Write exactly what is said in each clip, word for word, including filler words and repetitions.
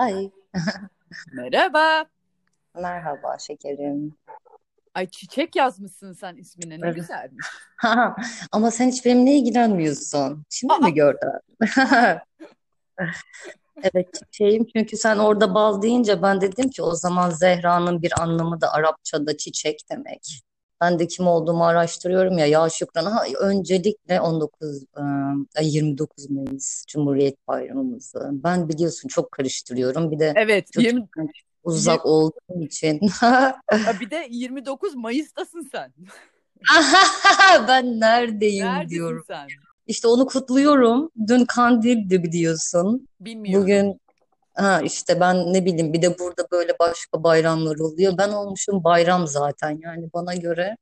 Ay. Merhaba. Merhaba şekerim. Ay çiçek yazmışsın sen ismini, ne evet. Güzelmiş. Ama sen hiç benimle ilgilenmiyorsun. Şimdi Aa. mi gördün? Evet çiçeğim, çünkü sen orada bal deyince ben dedim ki o zaman Zehra'nın bir anlamı da Arapçada çiçek demek. Ben de kim olduğumu araştırıyorum ya. Ya Şükran, ha, öncelikle on dokuz, yirmi dokuz Mayıs Cumhuriyet Bayramımızı. Ben biliyorsun çok karıştırıyorum. Bir de evet, yirmi... uzak olduğum için. Bir de yirmi dokuz Mayıs'tasın sen. Ben neredeyim Neredesin diyorum. Sen? İşte onu kutluyorum. Dün Kandil'di biliyorsun. Bilmiyorum. Bugün ha, işte ben ne bileyim, bir de burada böyle başka bayramlar oluyor. Ben olmuşum bayram zaten, yani bana göre.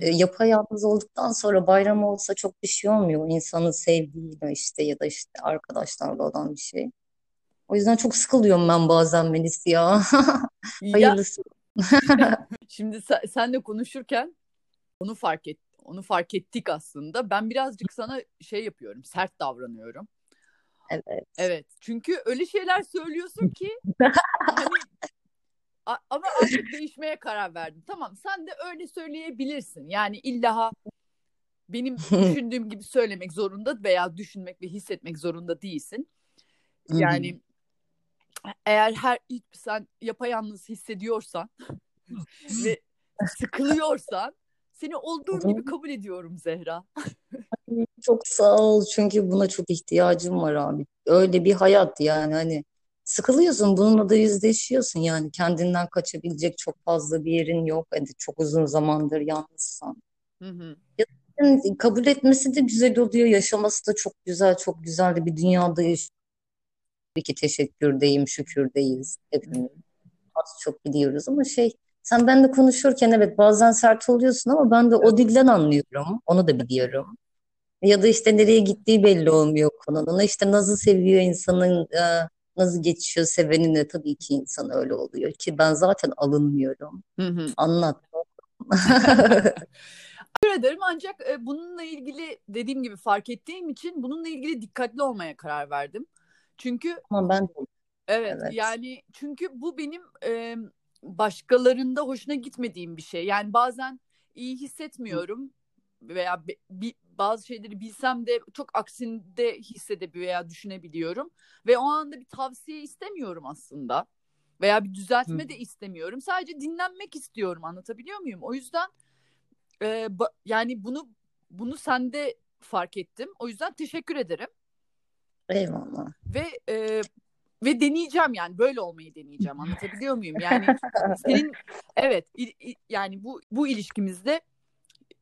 E, yapayalnız olduktan sonra bayram olsa çok bir şey olmuyor. İnsanın sevdiğiyle işte ya da işte arkadaşlarla olan bir şey. O yüzden çok sıkılıyorum ben bazen Melisa ya. Hayırlısı. Ya. Şimdi senle konuşurken onu fark ettim. Onu fark ettik aslında. Ben birazcık sana şey yapıyorum, sert davranıyorum. Evet. Evet. Çünkü öyle şeyler söylüyorsun ki hani, a- ama artık değişmeye karar verdim. Tamam, sen de öyle söyleyebilirsin. Yani illa benim düşündüğüm gibi söylemek zorunda veya düşünmek ve hissetmek zorunda değilsin. Yani eğer her sen yapayalnız hissediyorsan ve sıkılıyorsan seni olduğun gibi kabul ediyorum Zehra. Çok sağ ol, çünkü buna çok ihtiyacım var abi. Öyle bir hayat yani, hani sıkılıyorsun, bununla da yüzleşiyorsun yani, kendinden kaçabilecek çok fazla bir yerin yok. Hadi çok uzun zamandır yalnızsan. Hı hı. Yani kabul etmesi de güzel oluyor, yaşaması da çok güzel, çok güzel bir dünyada yaşıyorsun. Tabii ki teşekkürdeyim, şükürdeyiz hepimiz. Az çok biliyoruz ama şey, sen benimle konuşurken evet bazen sert oluyorsun ama ben de o dilden anlıyorum. Onu da biliyorum. Ya da işte nereye gittiği belli olmuyor konunun. İşte nasıl seviyor insanın, nasıl geçiyor sevenine, tabii ki insan öyle oluyor. Ki ben zaten alınmıyorum. Hı hı. Anlattım. Teşekkür ederim, ancak bununla ilgili dediğim gibi fark ettiğim için bununla ilgili dikkatli olmaya karar verdim. Çünkü ama ben evet, evet yani çünkü bu benim e, başkalarında hoşuna gitmediğim bir şey. Yani bazen iyi hissetmiyorum veya be, bi, bazı şeyleri bilsem de çok aksinde hissedebiliyorum veya düşünebiliyorum ve o anda bir tavsiye istemiyorum aslında veya bir düzeltme Hı. de istemiyorum. Sadece dinlenmek istiyorum. Anlatabiliyor muyum? O yüzden e, ba, yani bunu bunu sende fark ettim. O yüzden teşekkür ederim. Eyvallah. Ve e, ve deneyeceğim, yani böyle olmayı deneyeceğim. Anlatabiliyor muyum? Yani senin evet il, il, yani bu bu ilişkimizde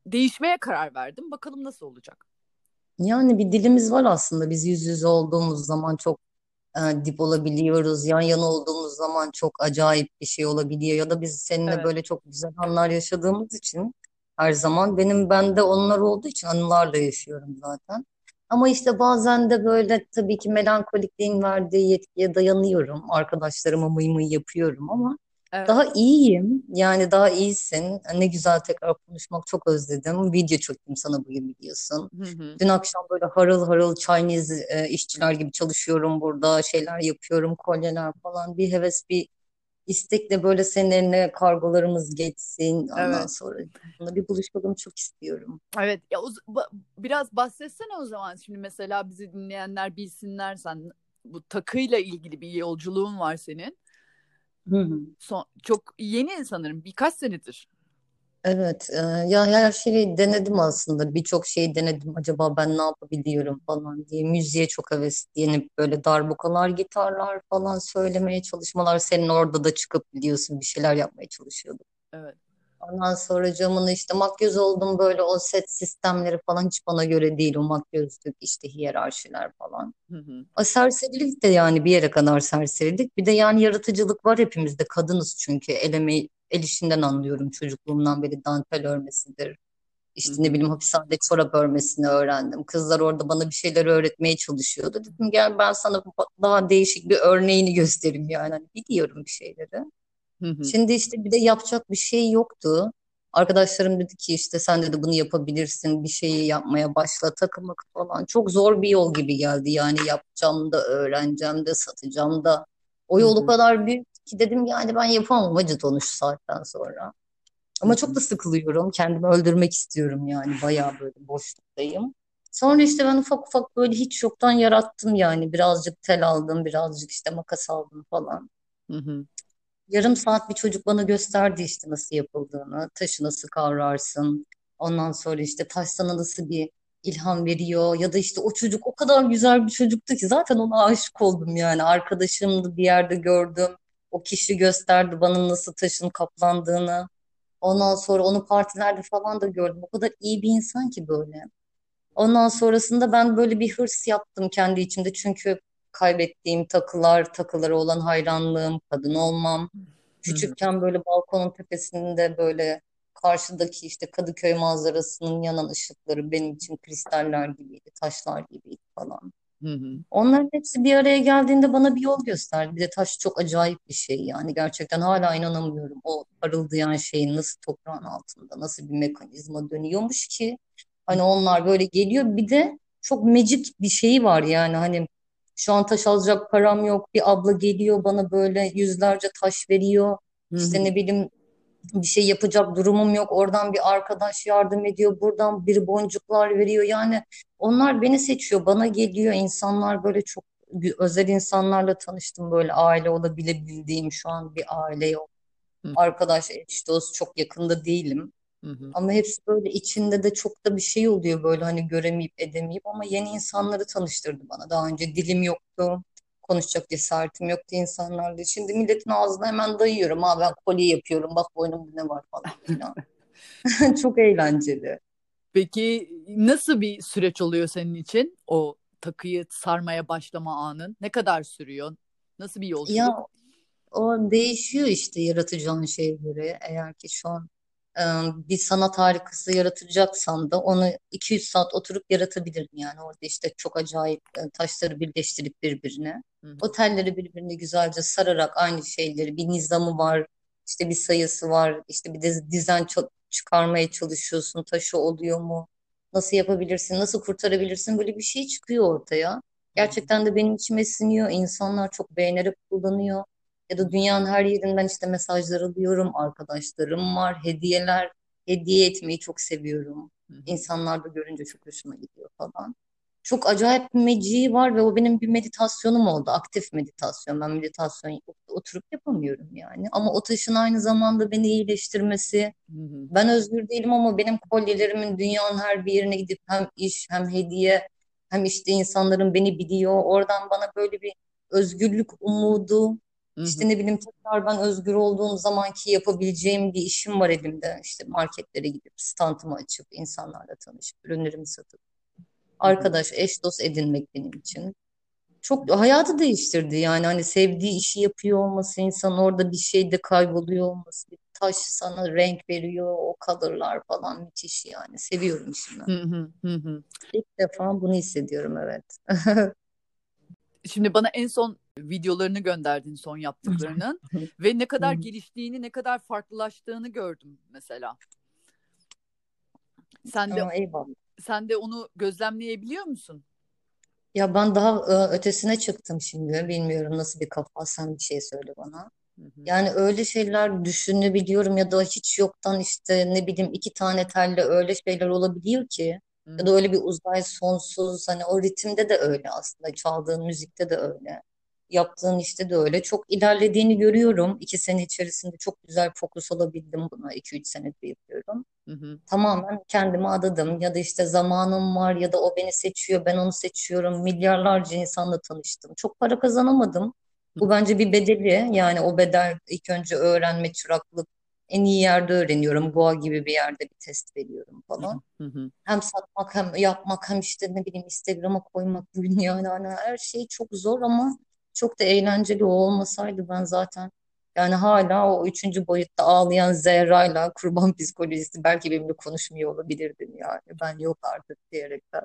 değişmeye karar verdim. Bakalım nasıl olacak. Yani bir dilimiz var aslında. Biz yüz yüze olduğumuz zaman çok e, dip olabiliyoruz. Yan yana olduğumuz zaman çok acayip bir şey olabiliyor. Ya da biz seninle evet. böyle çok güzel anlar yaşadığımız için her zaman benim bende onlar olduğu için anılarla yaşıyorum zaten. Ama işte bazen de böyle tabii ki melankolikliğin verdiği yetkiye dayanıyorum. Arkadaşlarıma mıy mıy yapıyorum ama evet. daha iyiyim. Yani daha iyisin. Ne güzel, tekrar konuşmak çok özledim. Video çektim sana bugün biliyorsun. Hı hı. Dün akşam böyle harıl harıl Chinese e, işçiler gibi çalışıyorum burada. Şeyler yapıyorum, kolyeler falan. Bir heves, bir istekle böyle senin eline kargolarımız geçsin. Ondan evet. sonra bir buluşalım, çok istiyorum. Evet. Ya o, ba, biraz bahsetsene o zaman. Şimdi mesela bizi dinleyenler bilsinler, sen bu takıyla ilgili bir yolculuğun var senin. Hı hı. Son, çok yeni sanırım. Birkaç senedir. Evet. E, ya her şeyi denedim aslında. Birçok şeyi denedim. Acaba ben ne yapabiliyorum falan diye. Müziğe çok heveslenip böyle darbukalar, gitarlar falan söylemeye çalışmalar. Senin orada da çıkıp biliyorsun bir şeyler yapmaya çalışıyordum. Evet. Ondan sonra camını işte makyöz oldum, böyle o set sistemleri falan hiç bana göre değil. O makyözlük işte hiyerarşiler falan. Hı hı. O serserilik de yani bir yere kadar serserilik. Bir de yani yaratıcılık var hepimizde. Kadınız çünkü. El emeği, el işinden anlıyorum. Çocukluğumdan beri dantel örmesidir. İşte ne bileyim hapishanede çorap örmesini öğrendim. Kızlar orada bana bir şeyler öğretmeye çalışıyordu. Dedim gel ben sana daha değişik bir örneğini göstereyim yani. Hani biliyorum bir şeyleri. Şimdi işte bir de yapacak bir şey yoktu. Arkadaşlarım dedi ki işte sen de bunu yapabilirsin, bir şeyi yapmaya başla, takılmak falan. Çok zor bir yol gibi geldi yani, yapacağım da, öğreneceğim de, satacağım da. O yol o kadar büyük ki dedim yani ben yapamam acıdan şu saatten sonra. Ama çok da sıkılıyorum. Kendimi öldürmek istiyorum yani. Bayağı böyle boşluktayım. Sonra işte ben ufak ufak böyle hiç yoktan yarattım yani. Birazcık tel aldım, birazcık işte makas aldım falan. Hı hı. Yarım saat bir çocuk bana gösterdi işte nasıl yapıldığını, taşı nasıl kavrarsın. Ondan sonra işte taş sana nasıl bir ilham veriyor ya da işte o çocuk o kadar güzel bir çocuktu ki zaten ona aşık oldum yani. Arkadaşımdı, bir yerde gördüm. O kişi gösterdi bana nasıl taşın kaplandığını. Ondan sonra onu partilerde falan da gördüm. O kadar iyi bir insan ki böyle. Ondan sonrasında ben böyle bir hırs yaptım kendi içimde. Çünkü kaybettiğim takılar, takılara olan hayranlığım, kadın olmam. Hı. Küçükken böyle balkonun tepesinde böyle karşıdaki işte Kadıköy manzarasının yanan ışıkları benim için kristaller gibiydi, taşlar gibiydi falan. Hı hı. Onların hepsi bir araya geldiğinde bana bir yol gösterdi. Bir de taş çok acayip bir şey yani. Gerçekten hala inanamıyorum. O parıldayan şeyin nasıl toprağın altında, nasıl bir mekanizma dönüyormuş ki. Hani onlar böyle geliyor. Bir de çok magic bir şeyi var yani. Hani şu an taş alacak param yok. Bir abla geliyor bana böyle yüzlerce taş veriyor. Hı İşte hı. ne bileyim bir şey yapacak durumum yok. Oradan bir arkadaş yardım ediyor. Buradan bir boncuklar veriyor. Yani onlar beni seçiyor, bana geliyor. İnsanlar böyle çok gü- özel insanlarla tanıştım. Böyle aile olabilebildiğim şu an bir aile yok. Hı Arkadaş, eş, dost çok yakında değilim. hı. hı. Ama hepsi böyle içinde de çok da bir şey oluyor böyle hani göremeyip edemeyip ama yeni insanları tanıştırdı bana. Daha önce dilim yoktu. Konuşacak cesaretim yoktu insanlarla. Şimdi milletin ağzına hemen dayıyorum. Ha ben kolye yapıyorum. Bak boynumda ne var falan filan. Çok eğlenceli. Peki nasıl bir süreç oluyor senin için o takıyı sarmaya başlama anın? Ne kadar sürüyor? Nasıl bir yolculuk? Ya o değişiyor işte yaratacağın şeye göre. Eğer ki şu an e, bir sanat harikası yaratacaksan da onu iki yüz saat oturup yaratabilirim. Yani orada işte çok acayip e, taşları birleştirip birbirine, Hı hı. o telleri birbirine güzelce sararak aynı şeyleri, bir nizamı var, işte bir sayısı var, işte bir de dizen ça- çıkarmaya çalışıyorsun. Taşı oluyor mu? Nasıl yapabilirsin? Nasıl kurtarabilirsin? Böyle bir şey çıkıyor ortaya. Hı hı. Gerçekten de benim içime siniyor. İnsanlar çok beğenerek kullanıyor. Ya da dünyanın her yerinden işte mesajlar alıyorum. Arkadaşlarım var, hediyeler. Hediye etmeyi çok seviyorum. Hı hı. İnsanlar da görünce çok hoşuma gidiyor falan. Çok acayip bir meciği var ve o benim bir meditasyonum oldu. Aktif meditasyon. Ben meditasyon oturup yapamıyorum yani. Ama o taşın aynı zamanda beni iyileştirmesi. Hı hı. Ben özgür değilim ama benim kolyelerimin dünyanın her bir yerine gidip hem iş hem hediye hem işte insanların beni biliyor. Oradan bana böyle bir özgürlük umudu, Hı hı. işte ne bileyim tekrar ben özgür olduğum zamanki yapabileceğim bir işim var elimde. İşte marketlere gidip standımı açıp insanlarla tanışıp ürünlerimi satıp Hı hı. arkadaş, eş, dost edinmek benim için. Çok hayatı değiştirdi yani hani sevdiği işi yapıyor olması, insan orada bir şeyde kayboluyor olması, bir taş sana renk veriyor, o kalırlar falan müthiş yani, seviyorum işimi. Hı hı. Hı hı. İlk defa bunu hissediyorum, evet. Şimdi bana en son videolarını gönderdin, son yaptıklarının ve ne kadar geliştiğini, ne kadar farklılaştığını gördüm mesela. Sen de Ama eyvallah. sen de onu gözlemleyebiliyor musun? Ya ben daha e, ötesine çıktım şimdi, bilmiyorum nasıl bir kafa, sen bir şey söyle bana. Hı hı. Yani öyle şeyler düşünebiliyorum ya da hiç yoktan işte ne bileyim iki tane telle öyle şeyler olabiliyor ki. Hı Ya da hı. öyle bir uzay sonsuz, hani o ritimde de öyle aslında, çaldığın müzikte de öyle. Yaptığın işte de öyle. Çok ilerlediğini görüyorum. İki sene içerisinde çok güzel fokus olabildim buna. İki üç senedir yapıyorum. Hı hı. Tamamen kendimi adadım ya da işte zamanım var ya da o beni seçiyor, ben onu seçiyorum. Milyarlarca insanla tanıştım. Çok para kazanamadım. Bu bence bir bedeli yani, o bedel ilk önce öğrenme, çıraklık. En iyi yerde öğreniyorum. Boğa gibi bir yerde bir test veriyorum Hı falan. hı. Hı hı. Hem satmak hem yapmak hem işte ne bileyim Instagram'a koymak, bugün yani hani her şey çok zor ama çok da eğlenceli. O olmasaydı ben zaten yani hala o üçüncü boyutta ağlayan Zehra'yla kurban psikolojisi belki benimle konuşmuyor olabilirdim yani. Ben yok artık diyerekten.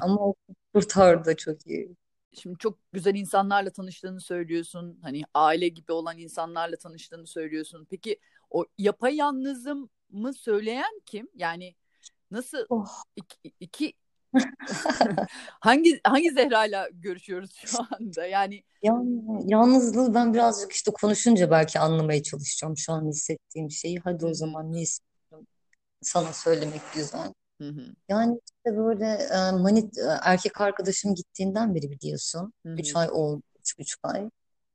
Ama o kurtardı, çok iyi. Şimdi çok güzel insanlarla tanıştığını söylüyorsun. Hani aile gibi olan insanlarla tanıştığını söylüyorsun. Peki o yapayalnızım mı söyleyen kim? Yani nasıl Oh. iki, iki Hangi hangi Zehra'yla görüşüyoruz şu anda? Yani Yani yalnızlığı ben birazcık işte konuşunca belki anlamaya çalışacağım şu an hissettiğim şeyi. Hadi Hı o hı. zaman ne hissediyorum sana söylemek güzel. Hı hı. Yani işte böyle e, manit, e, erkek arkadaşım gittiğinden beri biliyorsun. Hı Üç hı. ay oldu, üç buçuk ay.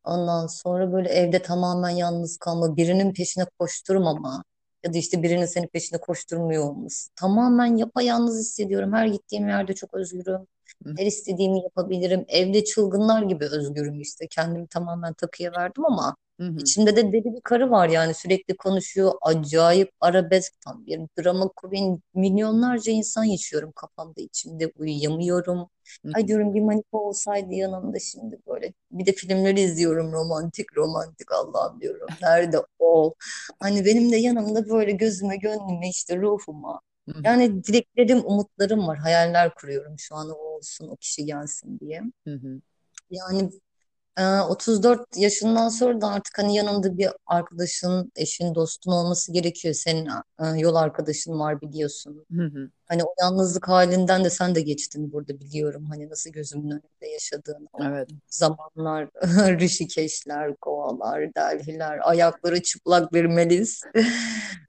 Ondan sonra böyle evde tamamen yalnız kalma, birinin peşine koşturmama ya da işte birinin senin peşine koşturmuyor olması. Tamamen yapayalnız hissediyorum. Her gittiğim yerde çok özgürüm. Hı Her istediğimi yapabilirim. Evde çılgınlar gibi özgürüm işte. Kendimi tamamen takıya verdim ama hı. hı. içimde de deli bir karı var yani sürekli konuşuyor. Acayip arabesk tam bir drama queen. Milyonlarca insan yaşıyorum kafamda içimde. Uyuyamıyorum. Hı Ay hı. diyorum bir manita olsaydı yanımda şimdi böyle. Bir de filmleri izliyorum romantik romantik Allah'ım diyorum. Nerede o? Hani benim de yanımda böyle gözüme gönlüme işte ruhuma. Hı hı. Yani dileklerim, umutlarım var. Hayaller kuruyorum şu an o olsun, o kişi gelsin diye. Hı hı. Yani e, otuz dört yaşından sonra da artık hani yanında bir arkadaşın, eşin, dostun olması gerekiyor. Senin e, yol arkadaşın var biliyorsun. Hı hı. Hani o yalnızlık halinden de sen de geçtin burada biliyorum. Hani nasıl gözümün önünde yaşadığın o Evet. zamanlar, Rişikeşler, Goalar, Delhiler, ayakları çıplak bir Melis.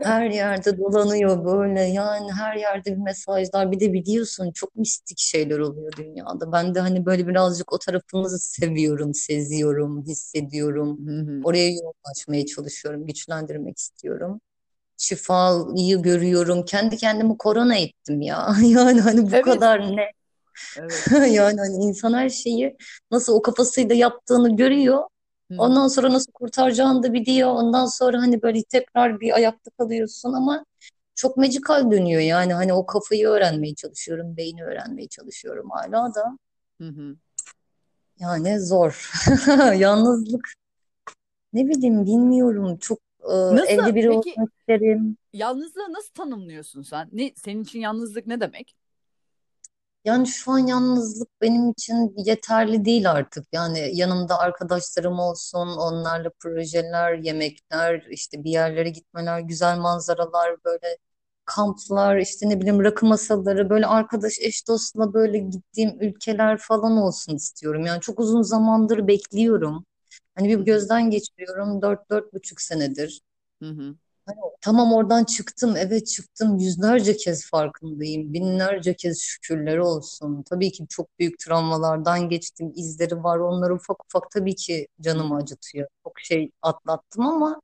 Her yerde dolanıyor böyle yani her yerde bir mesajlar. Bir de biliyorsun çok mistik şeyler oluyor dünyada. Ben de hani böyle birazcık o tarafımızı seviyorum, seziyorum, hissediyorum. Hı hı. Oraya yoğunlaşmaya çalışıyorum, güçlendirmek istiyorum şifayı görüyorum. Kendi kendimi korona ettim ya. Yani hani bu Evet. kadar ne? Evet. Yani hani insan her şeyi nasıl o kafasıyla yaptığını görüyor. Hı hı. Ondan sonra nasıl kurtaracağını da biliyor. Ondan sonra hani böyle tekrar bir ayakta kalıyorsun ama çok mecikal dönüyor yani. Hani o kafayı öğrenmeye çalışıyorum, beyni öğrenmeye çalışıyorum hala da. Hı hı. Yani zor. Yalnızlık ne bileyim bilmiyorum. Çok e, Nasıl evde biri peki olmak isterim. yalnızlığı nasıl tanımlıyorsun sen? Ne senin için yalnızlık ne demek? Yani şu an yalnızlık benim için yeterli değil artık. Yani yanımda arkadaşlarım olsun, onlarla projeler, yemekler, işte bir yerlere gitmeler, güzel manzaralar, böyle kamplar, işte ne bileyim rakı masaları, böyle arkadaş eş dostla böyle gittiğim ülkeler falan olsun istiyorum. Yani çok uzun zamandır bekliyorum. Hani bir Hı hı. gözden geçiriyorum dört, dört buçuk senedir. Hı hı. Hani tamam oradan çıktım, evet çıktım. Yüzlerce kez farkındayım. Binlerce kez şükürler olsun. Tabii ki çok büyük travmalardan geçtim. İzleri var. Onları ufak ufak tabii ki Hı canımı hı. acıtıyor. Çok şey atlattım ama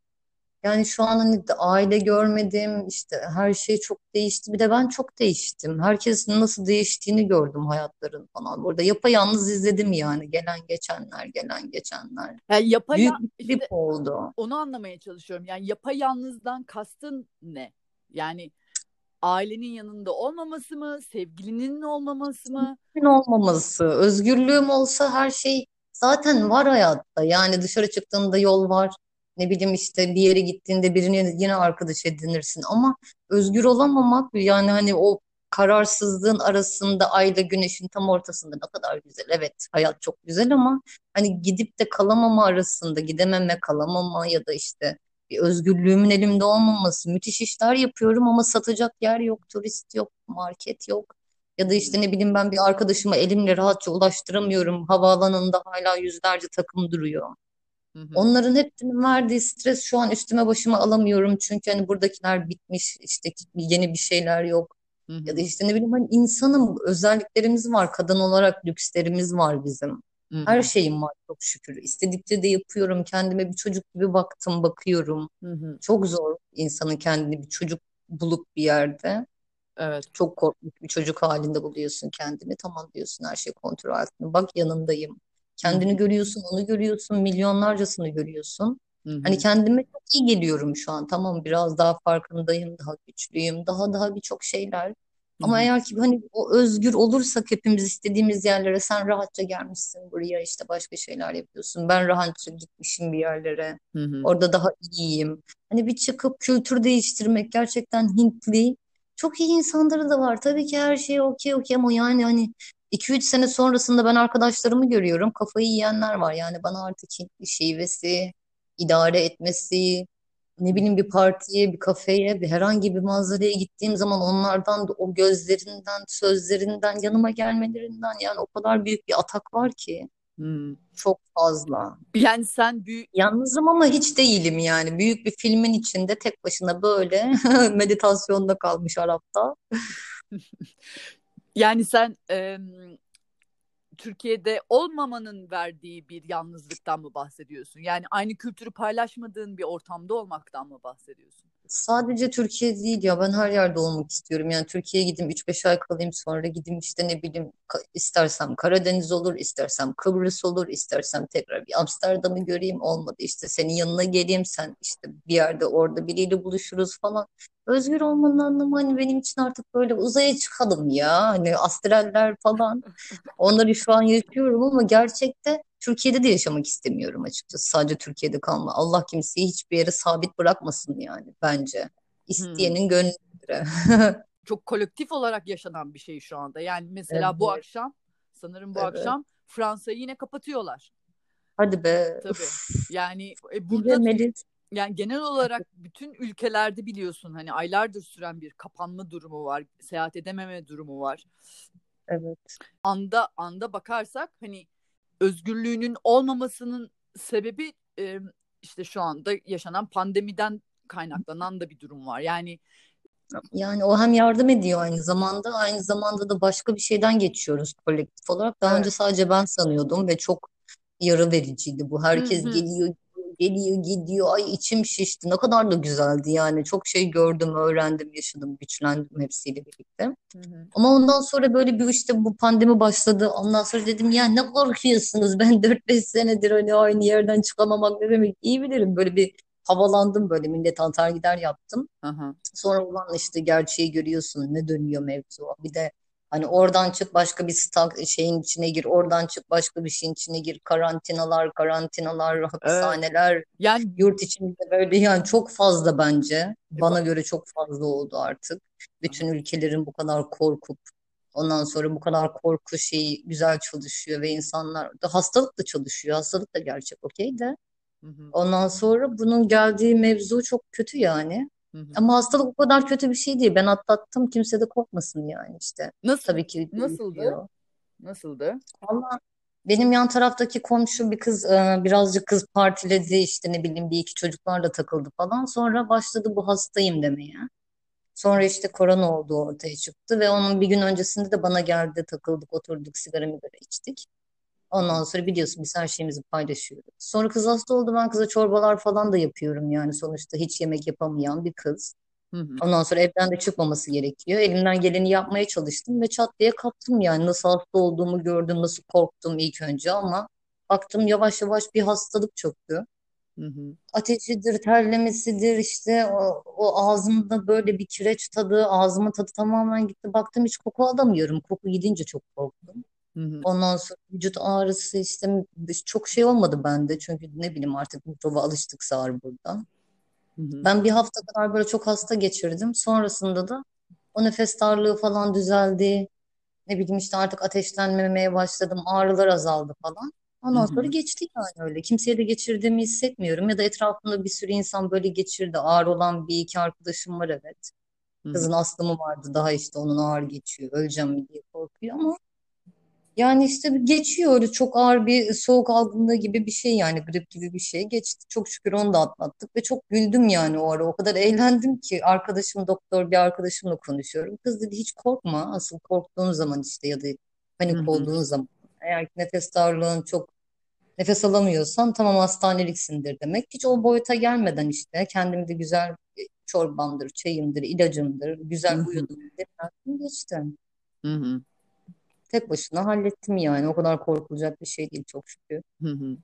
yani şu an hani de aile görmedim. İşte her şey çok değişti. Bir de ben çok değiştim. Herkesin nasıl değiştiğini gördüm hayatların falan. Burada yapayalnız izledim yani. Gelen geçenler, gelen geçenler. Yani yapaya Büyük bir işte klip oldu. onu anlamaya çalışıyorum. Yani yapayalnızdan kastın ne? Yani ailenin yanında olmaması mı? Sevgilinin olmaması mı? Mümkün olmaması. Özgürlüğüm olsa her şey zaten var hayatta. Yani dışarı çıktığında yol var. Ne bileyim işte bir yere gittiğinde birini yine arkadaş edinirsin. Ama özgür olamamak yani hani o kararsızlığın arasında ayla güneşin tam ortasında ne kadar güzel. Evet hayat çok güzel ama hani gidip de kalamama arasında gidememe kalamama ya da işte bir özgürlüğümün elimde olmaması. Müthiş işler yapıyorum ama satacak yer yok, turist yok, market yok. Ya da işte ne bileyim ben bir arkadaşıma elimle rahatça ulaştıramıyorum. Havaalanında hala yüzlerce takım duruyor. Hı hı. Onların hepsinin verdiği stres şu an üstüme başıma alamıyorum. Çünkü hani buradakiler bitmiş, işte yeni bir şeyler yok. Hı Ya da hı. işte ne bileyim hani insanın özelliklerimiz var. Kadın olarak lükslerimiz var bizim. Hı Her hı. şeyim var çok şükür. İstedikçe de yapıyorum. Kendime bir çocuk gibi baktım, bakıyorum. Hı hı. Çok zor insanın kendini bir çocuk bulup bir yerde. Evet. Çok korkmuş bir çocuk halinde buluyorsun kendini. Tamam diyorsun her şey kontrol altında. Bak yanındayım. Hı Kendini hı. görüyorsun, onu görüyorsun, milyonlarcasını görüyorsun. Hı Hani hı. kendime çok iyi geliyorum şu an. Tamam biraz daha farkındayım, daha güçlüyüm, daha daha birçok şeyler. Hı Ama hı. eğer ki hani o özgür olursak hepimiz istediğimiz yerlere sen rahatça gelmişsin buraya işte başka şeyler yapıyorsun. Ben rahatça gitmişim bir yerlere. Hı hı. Orada daha iyiyim. Hani bir çıkıp kültür değiştirmek gerçekten Hintli. Çok iyi insanları da var. Tabii ki her şey okey okey ama yani hani iki üç sene sonrasında ben arkadaşlarımı görüyorum. Kafayı yiyenler var. Yani bana artık Hintli şivesi, idare etmesi. Ne bileyim bir partiye, bir kafeye, bir herhangi bir manzaraya gittiğim zaman onlardan da o gözlerinden, sözlerinden, yanıma gelmelerinden yani o kadar büyük bir atak var ki Hmm. çok fazla. Yani sen büyük... Yalnızım ama hiç değilim yani. Büyük bir filmin içinde tek başına böyle meditasyonda kalmış Arap'ta. Yani sen e, Türkiye'de olmamanın verdiği bir yalnızlıktan mı bahsediyorsun? Yani aynı kültürü paylaşmadığın bir ortamda olmaktan mı bahsediyorsun? Sadece Türkiye değil ya, ben her yerde olmak istiyorum. Yani Türkiye'ye gideyim üç beş ay kalayım, sonra gideyim işte ne bileyim ka- istersem Karadeniz olur, istersem Kıbrıs olur, istersem tekrar bir Amsterdam'ı göreyim, olmadı işte senin yanına geleyim, sen işte bir yerde orada biriyle buluşuruz falan. Özgür olmanın anlamı hani benim için artık böyle uzaya çıkalım ya, hani astraller falan, onları şu an yaşıyorum ama gerçekte Türkiye'de de yaşamak istemiyorum açıkçası. Sadece Türkiye'de kalma. Allah kimseyi hiçbir yere sabit bırakmasın yani bence. İsteyenin Hmm. gönlüne göre. Çok kolektif olarak yaşanan bir şey şu anda. Yani mesela Evet, bu akşam, sanırım bu evet. akşam Fransa'yı yine kapatıyorlar. Hadi be. Tabii. Uf. Yani e, burada Bilemedim. yani genel olarak bütün ülkelerde biliyorsun hani aylardır süren bir kapanma durumu var, seyahat edememe durumu var. Evet. Anda anda bakarsak hani özgürlüğünün olmamasının sebebi e, işte şu anda yaşanan pandemiden kaynaklanan da bir durum var. Yani yani o hem yardım ediyor aynı zamanda, aynı zamanda da başka bir şeyden geçiyoruz kolektif olarak. Daha Evet. önce sadece ben sanıyordum ve çok yara vericiydi bu. Herkes Hı hı. geliyor, geliyor, gidiyor. Ay içim şişti. Ne kadar da güzeldi yani. Çok şey gördüm, öğrendim, yaşadım, güçlendim hepsiyle birlikte. Hı hı. Ama ondan sonra böyle bir işte bu pandemi başladı. Ondan sonra dedim ya ne korkuyorsunuz? Ben dört beş senedir hani aynı yerden çıkamamak ne demek iyi bilirim. Böyle bir havalandım, böyle millet atar gider yaptım. Hı hı. Sonra ulan işte gerçeği görüyorsun, ne dönüyor mevzu. Bir de hani oradan çık başka bir stak- şeyin içine gir, oradan çık başka bir şeyin içine gir. Karantinalar, karantinalar, Evet. hapishaneler, Yani yurt içinde böyle yani çok fazla bence. e, Bana ba- göre çok fazla oldu artık. Bütün ülkelerin bu kadar korkup ondan sonra bu kadar korku şeyi güzel çalışıyor ve insanlar da hastalık da çalışıyor. Hastalık da gerçek okey de. Hı hı. Ondan sonra bunun geldiği mevzu çok kötü yani. Hı hı. Ama hastalık o kadar kötü bir şey değil. Ben atlattım. Kimse de korkmasın yani işte. Nasıl Tabii ki nasıldı? değişiyor. Nasıldı? Ama benim yan taraftaki komşu bir kız e, birazcık kız partiledi işte ne bileyim bir iki çocuklarla takıldı falan. Sonra başladı bu hastayım demeye. Sonra işte korona olduğu ortaya çıktı ve onun bir gün öncesinde de bana geldi, takıldık, oturduk, sigara migara içtik. Ondan sonra biliyorsun biz her şeyimizi paylaşıyoruz. Sonra kız hasta oldu, ben kıza çorbalar falan da yapıyorum yani sonuçta hiç yemek yapamayan bir kız. Hı hı. Ondan sonra evden de çıkmaması gerekiyor. Elimden geleni yapmaya çalıştım ve çat diye kaptım yani nasıl hasta olduğumu gördüm, nasıl korktum ilk önce ama baktım yavaş yavaş bir hastalık çöktü. Hı hı. Ateşidir, terlemesidir işte o, o ağzımda böyle bir kireç tadı, ağzımın tadı tamamen gitti. Baktım hiç koku alamıyorum. Koku gidince çok korktum. Hı hı. Ondan sonra vücut ağrısı işte çok şey olmadı bende. Çünkü ne bileyim artık mikrova alıştık sağır burada. Hı hı. Ben bir hafta kadar böyle çok hasta geçirdim. Sonrasında da o nefes darlığı falan düzeldi. Ne bileyim işte artık ateşlenmemeye başladım. Ağrılar azaldı falan. Hı Ondan sonra hı. geçti yani öyle. Kimseye de geçirdiğimi hissetmiyorum. Ya da etrafımda bir sürü insan böyle geçirdi. Ağır olan bir iki arkadaşım var evet. Hı hı. Kızın astı mı vardı daha işte onun ağır geçiyor. Öleceğim mi diye korkuyor ama yani işte geçiyor öyle çok ağır bir soğuk algınlığı gibi bir şey yani grip gibi bir şey geçti. Çok şükür onu da atlattık ve çok güldüm yani o ara. O kadar eğlendim ki arkadaşım doktor bir arkadaşımla konuşuyorum. Kız dedi hiç korkma asıl korktuğun zaman işte ya da Hı panik hı. olduğun zaman. Eğer ki nefes darlığın çok nefes alamıyorsan tamam hastaneliksindir demek. Hiç o boyuta gelmeden işte kendimde güzel çorbamdır, çayımdır, ilacımdır, Hı güzel hı. uyudum. Deprem geçti. Hı hı. Tek başına hallettim yani. O kadar korkulacak bir şey değil çok şükür. Hı hı.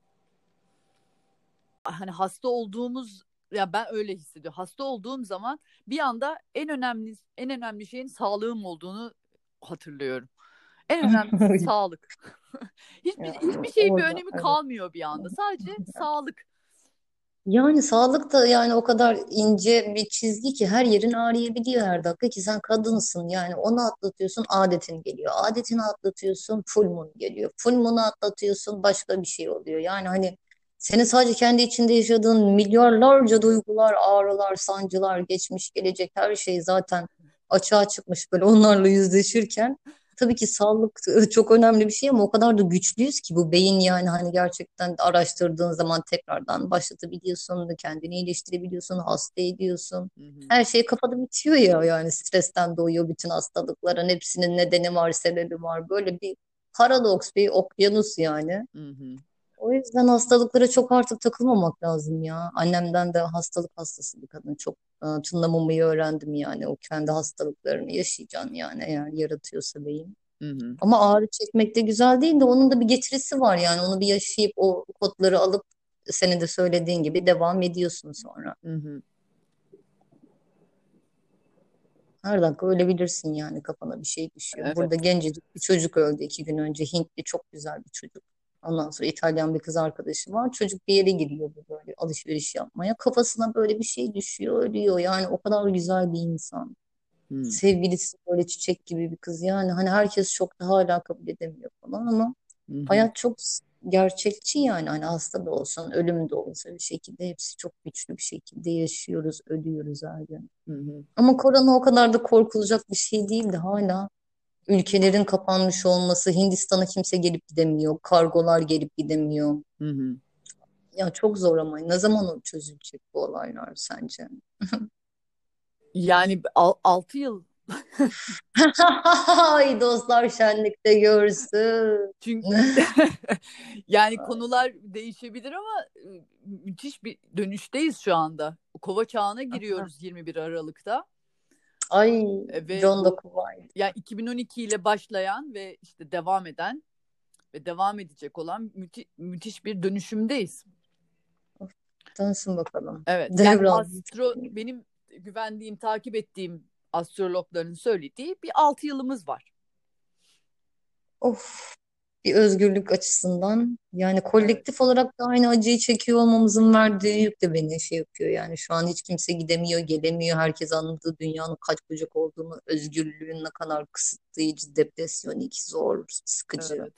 Hani hasta olduğumuz ya ben öyle hissediyorum. Hasta olduğum zaman bir anda en önemli en önemli şeyin sağlığım olduğunu hatırlıyorum. En önemlisi sağlık. Hiçbir Ya, hiçbir şeyin bir orada önemi evet. kalmıyor bir anda. Sadece sağlık. Yani sağlık da yani o kadar ince bir çizgi ki her yerin ağrıyabiliyor her dakika ki sen kadınsın yani onu atlatıyorsun adetin geliyor. Adetini atlatıyorsun full moon geliyor. Full moon'u atlatıyorsun başka bir şey oluyor. Yani hani Senin sadece kendi içinde yaşadığın milyarlarca duygular, ağrılar, sancılar, geçmiş, gelecek her şey zaten açığa çıkmış böyle onlarla yüzleşirken. Tabii ki sağlık çok önemli bir şey ama o kadar da güçlüyüz ki bu beyin yani hani gerçekten araştırdığın zaman tekrardan başlatabiliyorsun, kendini iyileştirebiliyorsun, hasta ediyorsun. Hı hı. Her şey kafada bitiyor ya yani stresten doğuyor bütün hastalıkların hepsinin nedeni var, sebebi var. Böyle bir paradoks, bir okyanus yani. Hı hı. O yüzden hastalıklara çok artık takılmamak lazım ya. Annemden de hastalık hastası bir kadın. Çok ıı, tınlamamayı öğrendim yani. O kendi hastalıklarını yaşayacaksın yani eğer yaratıyorsa beyin. Hı hı. Ama ağrı çekmek de güzel değil de onun da bir getirisi var yani. Onu bir yaşayıp o kodları alıp senin de söylediğin gibi devam ediyorsun sonra. Hı hı. Her dakika ölebilirsin yani kafana bir şey düşüyor. Evet. Burada gencecik bir çocuk öldü iki gün önce. Hintli çok güzel bir çocuk. Ondan sonra İtalyan bir kız arkadaşım var. Çocuk bir yere giriyordu böyle alışveriş yapmaya. Kafasına böyle bir şey düşüyor, ölüyor. Yani o kadar güzel bir insan. Hmm. Sevgilisi böyle çiçek gibi bir kız. Yani hani herkes şokta hala kabul edemiyor falan ama hmm. hayat çok gerçekçi yani. Hani hasta da olsan, ölüm de olsa bir şekilde hepsi çok güçlü bir şekilde yaşıyoruz, ölüyoruz her gün. Hmm. Ama korona o kadar da korkulacak bir şey değildi hala. Ülkelerin kapanmış olması, Hindistan'a kimse gelip gidemiyor, kargolar gelip gidemiyor. Hı hı. Ya çok zor ama ne zaman çözülecek bu olaylar sence? Yani altı yıl. Ay dostlar şenlikte görsün. Çünkü yani konular değişebilir ama müthiş bir dönüşteyiz şu anda. Kova çağına giriyoruz yirmi bir Aralık'ta. Ay ve John da kovaydı. Yani iki bin on iki ile başlayan ve işte devam eden ve devam edecek olan müthi, müthiş bir dönüşümdeyiz. Dönsün bakalım. Evet. Yani astro, benim güvendiğim, takip ettiğim astrologların söylediği bir altı yılımız var. Of. Bir özgürlük açısından yani kolektif olarak da aynı acıyı çekiyor olmamızın verdiği yük de beni şey yapıyor yani şu an hiç kimse gidemiyor, gelemiyor. Herkes anladığı dünyanın kaç bucak olduğunu, özgürlüğün ne kadar kısıtlayıcı, depresyonik, zor, sıkıcı. Evet,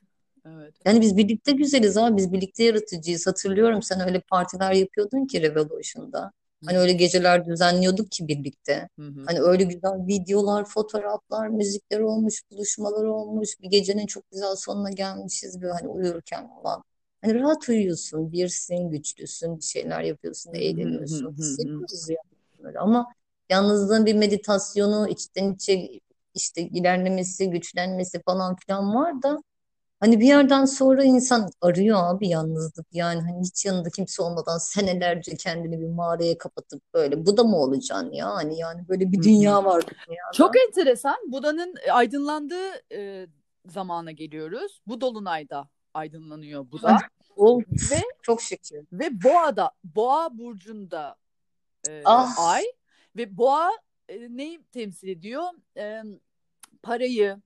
evet. Yani biz birlikte güzeliz abi, biz birlikte yaratıcıyız. Hatırlıyorum sen öyle partiler yapıyordun ki Revolution'da. Hani öyle geceler düzenliyorduk ki birlikte. Hı hı. Hani öyle güzel videolar, fotoğraflar, müzikler olmuş, buluşmalar olmuş. Bir gecenin çok güzel sonuna gelmişiz böyle hani uyurken falan. Hani rahat uyuyorsun, birsin, güçlüsün, bir şeyler yapıyorsun, eğleniyorsun. Hı hı hı. Hissediyoruz yani böyle ama yalnızlığın bir meditasyonu, içten içe işte ilerlemesi, güçlenmesi falan filan var da hani bir yerden sonra insan arıyor abi yalnızlık yani hani hiç yanında kimse olmadan senelerce kendini bir mağaraya kapatıp böyle Buda mı olacaksın ya hani yani böyle bir dünya var. Çok enteresan. Buda'nın aydınlandığı e, zamana geliyoruz. Bu dolunayda aydınlanıyor Buda. Ve çok şükür. Ve Boğa'da, Boğa burcunda e, ah. ay ve Boğa e, neyi temsil ediyor? E, parayı,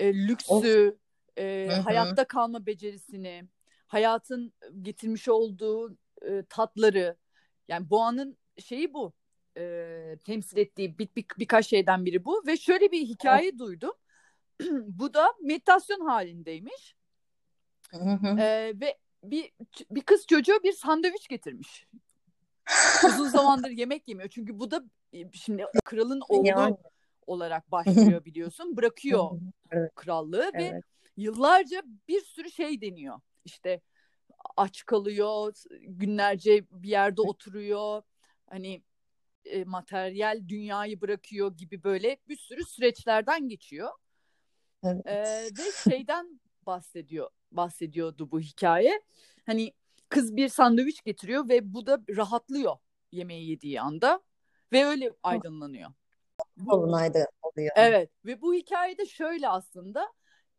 e, lüksü. Of. E, hayatta kalma becerisini, hayatın getirmiş olduğu e, tatları, yani Boğa'nın şeyi bu, e, temsil ettiği bir, bir, birkaç şeyden biri bu. Ve şöyle bir hikaye duydum. Bu da meditasyon halindeymiş. E, ve bir bir kız çocuğu bir sandviç getirmiş. Uzun zamandır yemek yemiyor çünkü bu da şimdi kralın oğlu yani olarak başlıyor biliyorsun, bırakıyor evet. krallığı ve evet. yıllarca bir sürü şey deniyor. İşte aç kalıyor, günlerce bir yerde oturuyor, hani e, materyal dünyayı bırakıyor gibi böyle bir sürü süreçlerden geçiyor. Evet. E, ve şeyden bahsediyor, bahsediyordu bu hikaye. Hani kız bir sandviç getiriyor ve bu da rahatlıyor yemeği yediği anda ve öyle aydınlanıyor. Dolunayda oluyor. Evet ve bu hikayede şöyle aslında.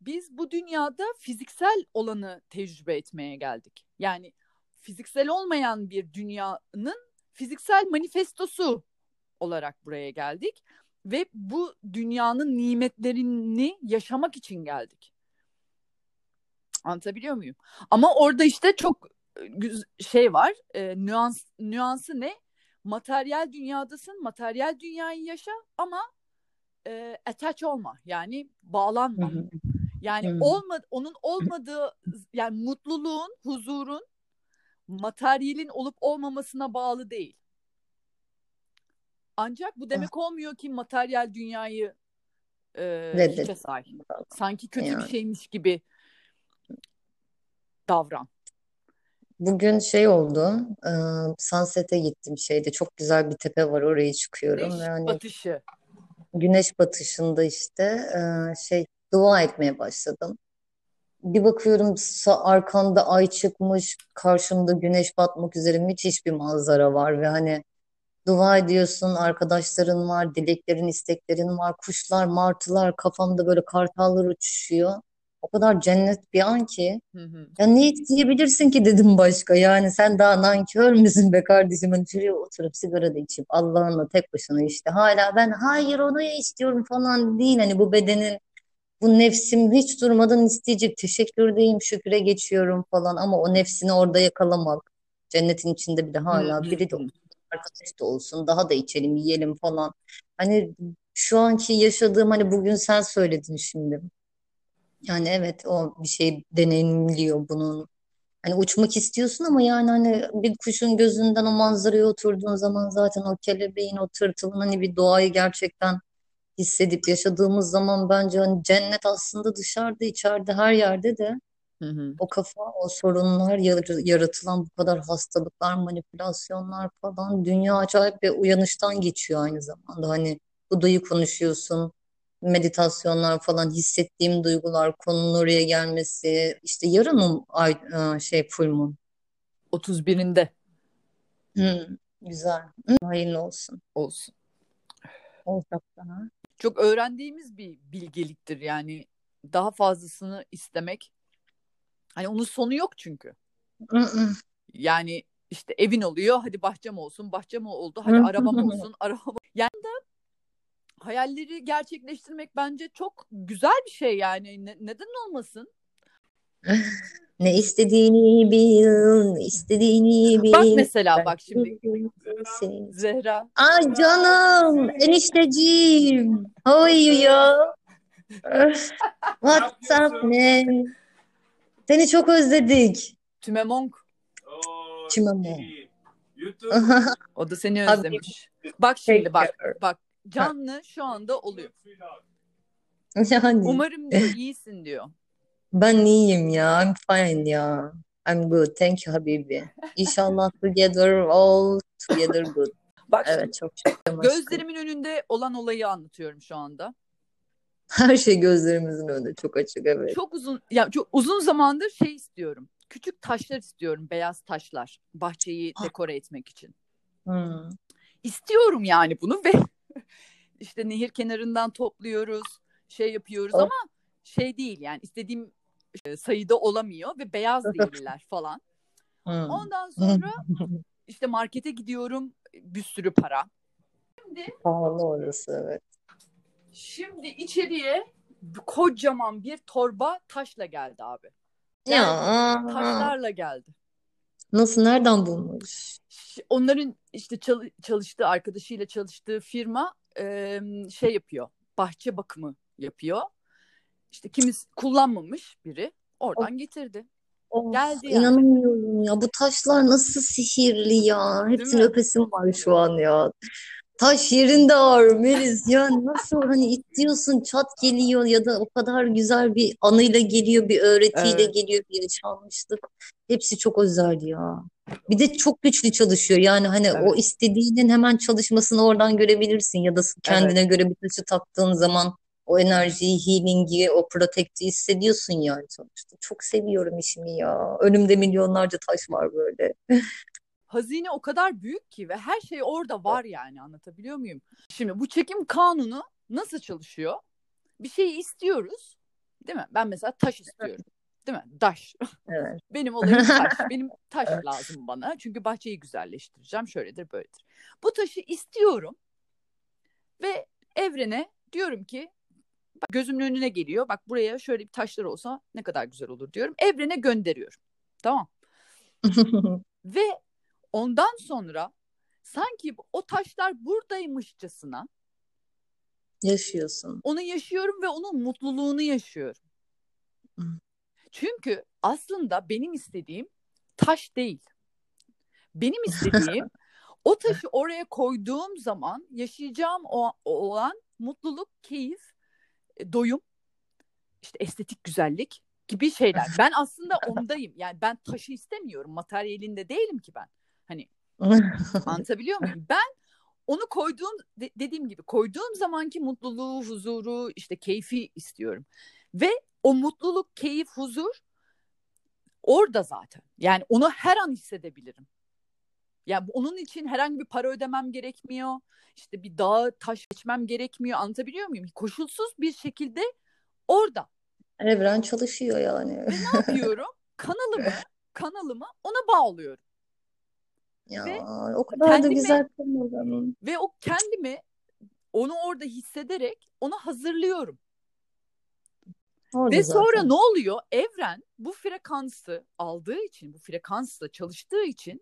Biz bu dünyada fiziksel olanı tecrübe etmeye geldik. Yani fiziksel olmayan bir dünyanın fiziksel manifestosu olarak buraya geldik. Ve bu dünyanın nimetlerini yaşamak için geldik. Anlatabiliyor muyum? Ama orada işte çok şey var, e, nüans, nüansı ne? Materyal dünyadasın, materyal dünyayı yaşa ama e, attach olma yani bağlanma. Yani olma, onun olmadığı yani mutluluğun, huzurun, materyalin olup olmamasına bağlı değil. Ancak bu demek olmuyor ki materyal dünyayı e, hiçe say. Sanki kötü yani. Bir şeymiş gibi davran. Bugün şey oldu, e, Sunset'e gittim şeyde. Çok güzel bir tepe var, oraya çıkıyorum. Güneş yani, batışı. Güneş batışında işte e, şey dua etmeye başladım. Bir bakıyorum arkamda ay çıkmış, karşımda güneş batmak üzere müthiş bir manzara var ve hani dua ediyorsun, arkadaşların var, dileklerin, isteklerin var, kuşlar, martılar, kafamda böyle kartallar uçuşuyor. O kadar cennet bir an ki. Hı hı. Ya ne etkileyebilirsin ki dedim başka. Yani sen daha nankör müsün be kardeşim? Hani şuraya oturup sigara da içip Allah'ınla tek başına işte. Hala ben hayır onu istiyorum falan değil. Hani bu bedenin, bu nefsim hiç durmadan isteyecek. Teşekkürdeyim, şükre geçiyorum falan. Ama o nefsini orada yakalamak. Cennetin içinde bir de hala hı hı. biri de olsun. Arkadaş da olsun. Daha da içelim, yiyelim falan. Hani şu anki yaşadığım, hani bugün sen söyledin şimdi. Yani evet, o bir şey deneyimliyor bunun. Hani uçmak istiyorsun ama yani hani bir kuşun gözünden o manzaraya oturduğun zaman zaten o kelebeğin, o tırtılın hani bir doğayı gerçekten hissedip yaşadığımız zaman bence hani cennet aslında dışarıda, içeride, her yerde de hı hı. o kafa, o sorunlar, yaratılan bu kadar hastalıklar, manipülasyonlar falan, dünya acayip bir uyanıştan geçiyor aynı zamanda. Hani Buda'yı konuşuyorsun. Meditasyonlar falan, hissettiğim duygular, konunun oraya gelmesi. İşte yarın ay şey full moon. otuz birinde. Hmm, güzel. Hayırlı olsun. Olsun. Olacak daha. Çok öğrendiğimiz bir bilgeliktir yani. Daha fazlasını istemek. Hani onun sonu yok çünkü. Yani işte evin oluyor. Hadi bahçem olsun. Bahçem oldu. Hadi arabam olsun. Arabam. Yani de hayalleri gerçekleştirmek bence çok güzel bir şey yani. Ne, neden olmasın? Ne istediğini bil, istediğini bil. Bak mesela bak şimdi. Zehra. Ay canım, enişteciğim. How are you? What's up man? Seni çok özledik. Tümemonk. Tümemonk. O da seni özlemiş. Bak şimdi bak bak. Canlı ha. Şu anda oluyor. Yani. Umarım diyor, iyisin diyor. Ben iyiyim ya. I'm fine ya. I'm good. Thank you habibi. İnşallah together all together good. Bak evet, şimdi, çok çok gözlerimin aşkım. Önünde olan olayı anlatıyorum şu anda. Her şey gözlerimizin önünde. Çok açık evet. Çok uzun yani çok uzun zamandır şey istiyorum. Küçük taşlar istiyorum. Beyaz taşlar. Bahçeyi dekore etmek için. Hmm. İstiyorum yani bunu ve İşte nehir kenarından topluyoruz, şey yapıyoruz oh. ama şey değil yani istediğim sayıda olamıyor ve beyaz değiller falan. Hmm. Ondan sonra işte markete gidiyorum, bir sürü para. Şimdi pahalı orası evet. Şimdi içeriye kocaman bir torba taşla geldi abi. Yani ya taşlarla geldi. Nasıl, nereden bulmuş? Onların işte çalıştığı, arkadaşıyla çalıştığı firma şey yapıyor, bahçe bakımı yapıyor. İşte kimisi kullanmamış biri oradan of. Getirdi. Of, geldi yani. İnanamıyorum ya, bu taşlar nasıl sihirli ya. Hepsinin öpesim var şu an ya. Taş yerinde ağır Melis ya, nasıl hani itiyorsun çat geliyor ya da o kadar güzel bir anıyla geliyor, bir öğretiyle evet. geliyor, bir yaşanmışlık. Hepsi çok özel ya. Bir de çok güçlü çalışıyor yani hani evet. o istediğinin hemen çalışmasını oradan görebilirsin ya da kendine evet. göre bir taşı taktığın zaman o enerjiyi, healing'i, o protect'i hissediyorsun yani sonuçta. Çok seviyorum işimi ya. Önümde milyonlarca taş var böyle. Hazine o kadar büyük ki ve her şey orada var yani, anlatabiliyor muyum? Şimdi bu çekim kanunu nasıl çalışıyor? Bir şeyi istiyoruz değil mi? Ben mesela taş istiyorum. Değil mi? Taş. Evet. Benim olayım taş. Benim taş evet. lazım bana. Çünkü bahçeyi güzelleştireceğim. Şöyledir, böyledir. Bu taşı istiyorum ve evrene diyorum ki bak, gözümün önüne geliyor. Bak buraya şöyle bir taşlar olsa ne kadar güzel olur diyorum. Evrene gönderiyorum. Tamam. Ve ondan sonra sanki o taşlar buradaymışçasına yaşıyorsun. Onu yaşıyorum ve onun mutluluğunu yaşıyorum. Çünkü aslında benim istediğim taş değil. Benim istediğim o taşı oraya koyduğum zaman yaşayacağım o, olan mutluluk, keyif, doyum, işte estetik güzellik gibi şeyler. Ben aslında ondayım. Yani ben taşı istemiyorum. Materyalinde değilim ki ben. Hani anlatabiliyor muyum? Ben onu koyduğum, de, dediğim gibi koyduğum zamanki mutluluğu, huzuru, işte keyfi istiyorum. Ve o mutluluk, keyif, huzur orada zaten. Yani onu her an hissedebilirim. Yani onun için herhangi bir para ödemem gerekmiyor. İşte bir dağa taş geçmem gerekmiyor. Anlatabiliyor muyum? Koşulsuz bir şekilde orada. Evren çalışıyor yani. Ve ne yapıyorum? Kanalımı, kanalımı ona bağlıyorum. Ya ve o kadar kendime, da güzel kanalım. Ve o kendimi onu orada hissederek ona hazırlıyorum. Orada ve sonra zaten. Ne oluyor? Evren bu frekansı aldığı için, bu frekansla çalıştığı için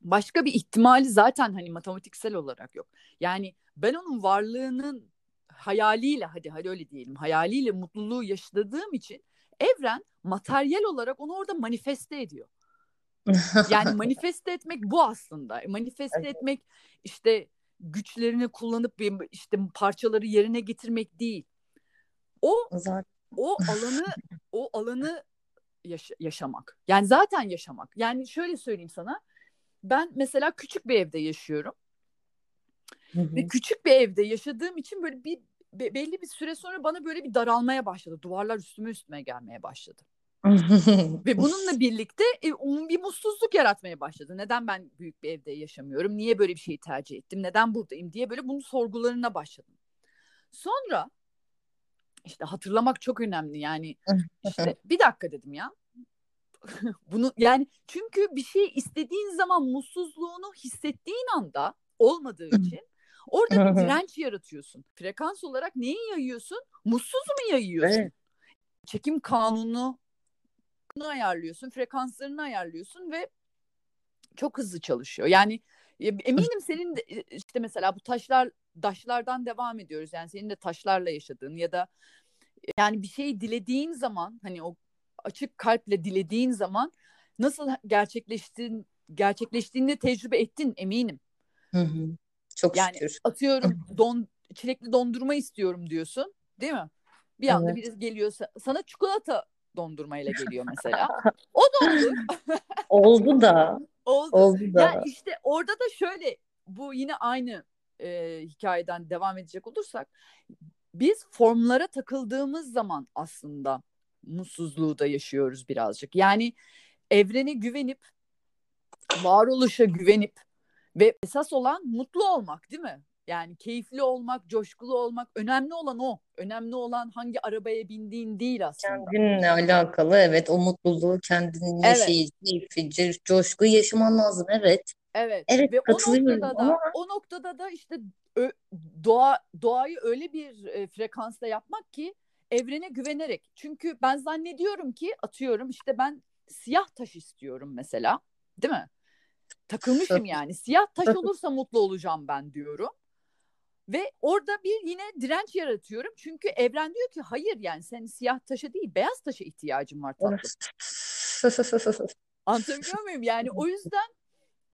başka bir ihtimali zaten hani matematiksel olarak yok. Yani ben onun varlığının hayaliyle, hadi hadi öyle diyelim, hayaliyle mutluluğu yaşadığım için evren materyal olarak onu orada manifeste ediyor. Yani manifeste etmek bu aslında. Manifeste evet. etmek işte güçlerini kullanıp işte parçaları yerine getirmek değil. O zaten. o alanı o alanı yaş- yaşamak. Yani zaten yaşamak. Yani şöyle söyleyeyim sana. Ben mesela küçük bir evde yaşıyorum. Hı hı. Ve küçük bir evde yaşadığım için böyle bir be, belli bir süre sonra bana böyle bir daralmaya başladı. Duvarlar üstüme üstüme gelmeye başladı. Ve bununla birlikte e, bir mutsuzluk yaratmaya başladı. Neden ben büyük bir evde yaşamıyorum? Niye böyle bir şeyi tercih ettim? Neden buradayım diye böyle bunun sorgularına başladım. Sonra işte hatırlamak çok önemli. Yani işte bir dakika dedim ya. Bunu yani çünkü bir şey istediğin zaman mutsuzluğunu hissettiğin anda olmadığı için orada bir direnç yaratıyorsun. Frekans olarak neyi yayıyorsun? Mutsuz mu yayıyorsun? Evet. Çekim kanunu ayarlıyorsun, frekanslarını ayarlıyorsun ve çok hızlı çalışıyor. Yani eminim senin de, işte mesela bu taşlar taşlardan devam ediyoruz. Yani senin de taşlarla yaşadığın ya da yani bir şeyi dilediğin zaman hani o açık kalple dilediğin zaman nasıl gerçekleştiğin, gerçekleştiğini tecrübe ettin eminim. Hı hı. Çok yani şükür. Atıyorum don, çilekli dondurma istiyorum diyorsun değil mi? Bir anda evet. Birisi geliyorsa sana çikolata dondurmayla geliyor mesela. O da olur. Oldu da. Oldu. Oldu da. Yani işte orada da şöyle bu yine aynı e, hikayeden devam edecek olursak biz formlara takıldığımız zaman aslında mutsuzluğu da yaşıyoruz birazcık. Yani evrene güvenip, varoluşa güvenip ve esas olan mutlu olmak değil mi? Yani keyifli olmak, coşkulu olmak. Önemli olan o. Önemli olan hangi arabaya bindiğin değil aslında. Kendinle alakalı evet. O mutluluğu kendinle evet. şey, keyfi, coşkuyu yaşaman lazım. Evet. Evet. Evet ve o noktada ama... da o noktada da işte ö, doğa doğayı öyle bir e, frekansla yapmak ki evrene güvenerek. Çünkü ben zannediyorum ki atıyorum işte ben siyah taş istiyorum mesela. Değil mi? Takılmışım yani. Siyah taş olursa mutlu olacağım ben diyorum. Ve orada bir yine direnç yaratıyorum. Çünkü evren diyor ki hayır yani senin siyah taşa değil beyaz taşa ihtiyacın var tatlım. Anlatabiliyor muyum? Yani o yüzden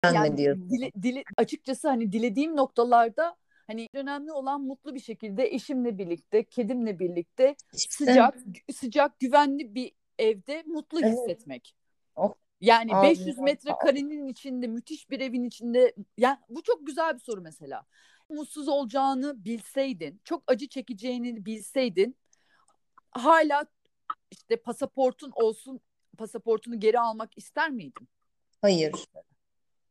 yani dile, dile, açıkçası hani dilediğim noktalarda hani önemli olan mutlu bir şekilde eşimle birlikte, kedimle birlikte sıcak sıcak güvenli bir evde mutlu hissetmek. Evet. Yani Abi, beş yüz metrekarenin içinde müthiş bir evin içinde yani bu çok güzel bir soru mesela. Mutsuz olacağını bilseydin, çok acı çekeceğini bilseydin, hala işte pasaportun olsun, pasaportunu geri almak ister miydin? Hayır.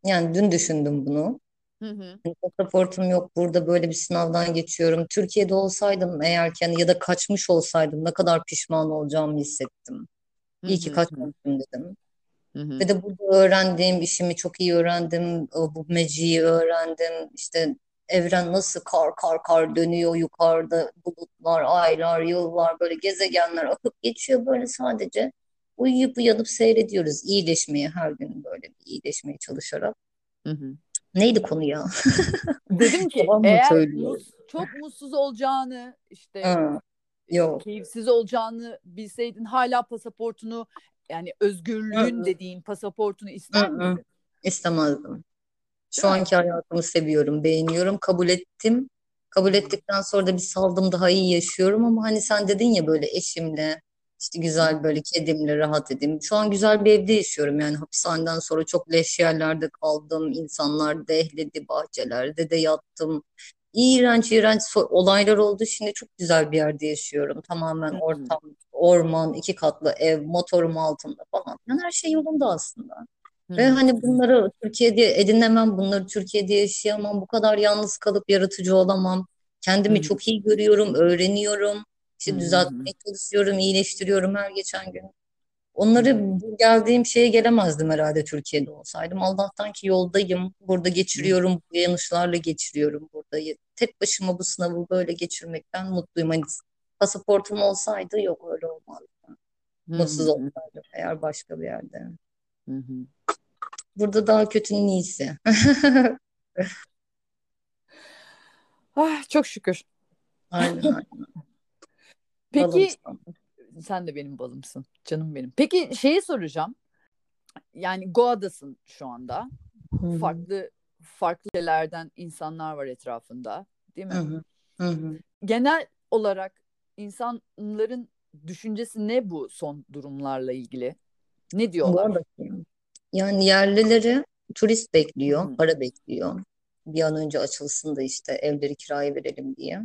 Yani dün düşündüm bunu. Hı hı. Pasaportum yok, burada böyle bir sınavdan geçiyorum. Türkiye'de olsaydım eğerken ya da kaçmış olsaydım ne kadar pişman olacağımı hissettim. İyi hı hı. ki kaçmamışım dedim. Hı hı. Ve de burada öğrendiğim işimi çok iyi öğrendim. Bu meciyi öğrendim. İşte evren nasıl kar kar kar dönüyor yukarıda. Bulutlar, aylar, yıllar böyle gezegenler akıp geçiyor. Böyle sadece uyuyup uyanıp seyrediyoruz. İyileşmeye her gün böyle bir iyileşmeye çalışarak. Hı hı. Neydi konu ya? Dedim ki eğer mus, çok mutsuz olacağını işte ha, yok. keyifsiz olacağını bilseydin hala pasaportunu yani özgürlüğün Hı-hı. dediğin pasaportunu ister miydin? istemezdim. Şu Değil mi? anki hayatımı seviyorum, beğeniyorum, kabul ettim. Kabul ettikten sonra da bir saldım, daha iyi yaşıyorum ama hani sen dedin ya böyle eşimle işte güzel böyle kedimle rahat edeyim. Şu an güzel bir evde yaşıyorum yani hapishaneden sonra çok leş yerlerde kaldım. İnsanlar dehledi, bahçelerde de yattım. İğrenç iğrenç so- olaylar oldu. Şimdi çok güzel bir yerde yaşıyorum. Tamamen Hı. ortam, orman, iki katlı ev, motorum altında falan. Yani her şey yolunda aslında. Ve Hı. hani bunları Türkiye'de edinemem, bunları Türkiye'de yaşayamam, bu kadar yalnız kalıp yaratıcı olamam. Kendimi Hı. çok iyi görüyorum, öğreniyorum, Hı. işte düzeltmeye çalışıyorum, iyileştiriyorum her geçen gün. Onları Hı. bu geldiğim şeye gelemezdim herhalde Türkiye'de olsaydım. Allah'tan ki yoldayım, burada Hı. geçiriyorum, bu yanlışlarla geçiriyorum burada. Tek başıma bu sınavı böyle geçirmekten mutluyum. Hani pasaportum olsaydı yok öyle olmazdı. Hı. Mutsuz Hı. olsaydım eğer başka bir yerde. Hı hı. Burada daha kötünün iyisi. Ah, çok şükür. Aynen aynen. Peki Balımsam. sen de benim balımsın. Canım benim. Peki şeyi soracağım. Yani Goa'dasın şu anda. Hı hı. Farklı farklı yerlerden insanlar var etrafında, değil Hı mi? hı. Hı hı. Genel olarak insanların düşüncesi ne bu son durumlarla ilgili? Ne Bu diyorlar? arada yani yerlileri turist Hı bekliyor, hı. para bekliyor. Bir an önce açılsın da işte evleri kiraya verelim diye.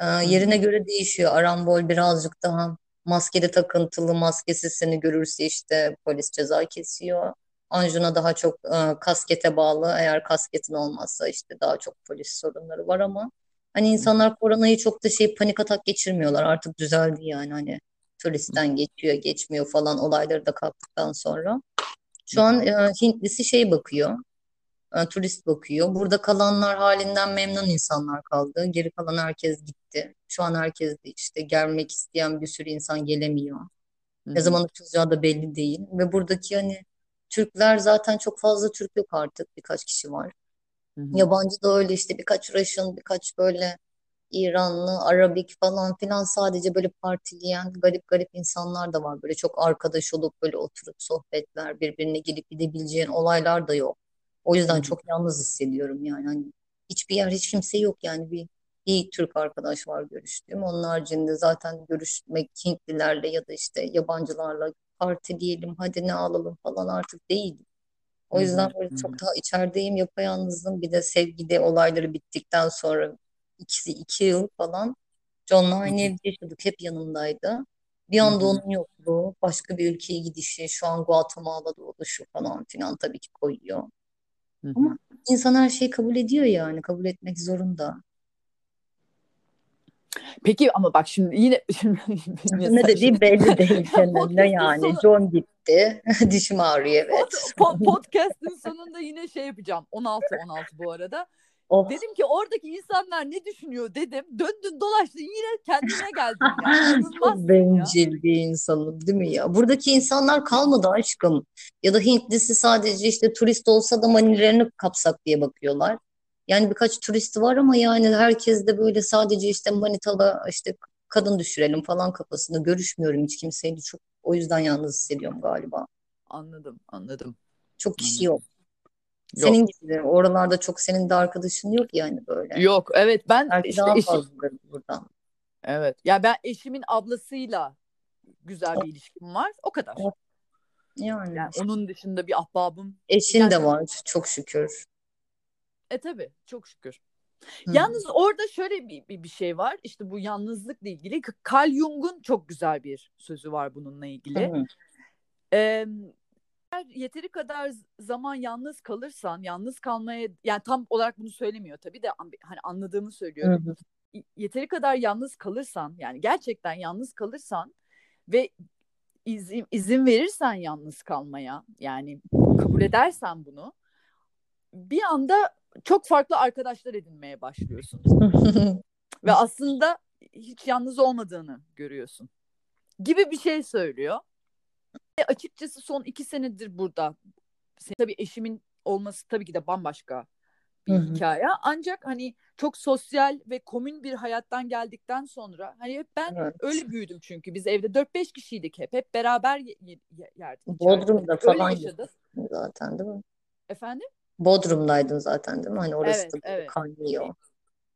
Ee, Hı hı. yerine göre değişiyor. Arambol birazcık daha maskeli takıntılı, maskesiz seni görürse işte polis ceza kesiyor. Anjuna daha çok e, kaskete bağlı. Eğer kasketin olmazsa işte daha çok polis sorunları var ama hani Hı hı. insanlar koronayı çok da şey panik atak geçirmiyorlar. Artık düzeldi yani hani Hı turistten geçiyor, geçmiyor falan olayları da kalktıktan sonra. Şu hı. an e, Hintlisi şey bakıyor. E, turist bakıyor. Burada kalanlar halinden memnun insanlar kaldı. Geri kalan herkes gitti. Şu an herkes de işte gelmek isteyen bir sürü insan gelemiyor. Hı Ne hı. zaman açılacağı da belli değil. Ve buradaki hani Türkler zaten çok fazla Türk yok artık. Birkaç kişi var. Hı hı. Yabancı da öyle işte birkaç Russian, birkaç böyle İranlı, Arabik falan filan sadece böyle partileyen garip garip insanlar da var. Böyle çok arkadaş olup böyle oturup sohbetler birbirine gelip gidebileceğin olaylar da yok. O Hı yüzden hı. çok yalnız hissediyorum yani. Hani hiçbir yer hiç kimse yok yani bir bir Türk arkadaş var görüştüğüm. Onun haricinde zaten görüşmek Hintlilerle ya da işte yabancılarla parti diyelim hadi ne alalım falan artık değil. Hı O yüzden hı. böyle Hı çok hı. daha içerideyim, yapayalnızım. Bir de sevgili olayları bittikten sonra ikisi iki yıl falan John'la Hı aynı hı. evde yaşadık. Hep yanımdaydı. Bir Hı anda hı. onun yokluğu, başka bir ülkeye gidişi, şu an Guatemala'da oluşu falan filan tabii ki koyuyor. Hı hı. Ama insan her şeyi kabul ediyor yani. Kabul etmek zorunda. Peki ama bak şimdi yine şimdi yine Ne saçma. dediği belli değil kendine Podcast'ın yani. sonu John gitti. Dişim ağrıyor pod, evet. po- podcast'ın sonunda yine şey yapacağım. on altı on altı bu arada. Of. Dedim ki oradaki insanlar ne düşünüyor dedim. Döndün dolaştın yine kendine geldin ya. Çok İnanılmazsın ya. bencil bir insanım değil mi ya? Buradaki insanlar kalmadı aşkım. Ya da Hintlisi sadece işte turist olsa da manilerini kapsak diye bakıyorlar. Yani birkaç turisti var ama yani herkes de böyle sadece işte manitala işte kadın düşürelim falan kafasında görüşmüyorum hiç kimseyle. Çok, o yüzden yalnız hissediyorum galiba. Anladım, anladım, Çok kişi anladım. yok. Senin Yok, gibi oralarda çok senin de arkadaşın yok yani böyle. yok. Evet ben Belki işte daha eşi, fazladır buradan. evet. Ya ben eşimin ablasıyla güzel bir ilişkim var. O kadar. Yani Yani onun dışında bir ahbabım. eşin Yani de var çok şükür. e tabii çok şükür. Hı. Yalnız orada şöyle bir, bir, bir şey var. İşte bu yalnızlıkla ilgili. K- Carl Jung'un çok güzel bir sözü var bununla ilgili. Hı. Eee, Eğer yeteri kadar z- zaman yalnız kalırsan, yalnız kalmaya, yani tam olarak bunu söylemiyor tabii de an- hani anladığımı Hı söylüyorum. hı. Y- Yeteri kadar yalnız kalırsan, yani gerçekten yalnız kalırsan ve izin, izin verirsen yalnız kalmaya, yani kabul edersen bunu, bir anda çok farklı arkadaşlar edinmeye başlıyorsun ve aslında hiç yalnız olmadığını görüyorsun gibi bir şey söylüyor. E, açıkçası son iki senedir burada. Se- Tabii eşimin olması tabii ki de bambaşka Hı bir hı. hikaye. Ancak hani çok sosyal ve komün bir hayattan geldikten sonra hani hep ben Evet. öyle büyüdüm çünkü biz evde dört beş kişiydik hep. Hep beraber ye- ye- yerdik, içerdik. Hep Bodrum'da öyle falan yaşadık. yaşadım zaten değil mi? Efendim? Bodrum'daydın zaten değil mi? Hani orası evet, da evet. kaynıyor.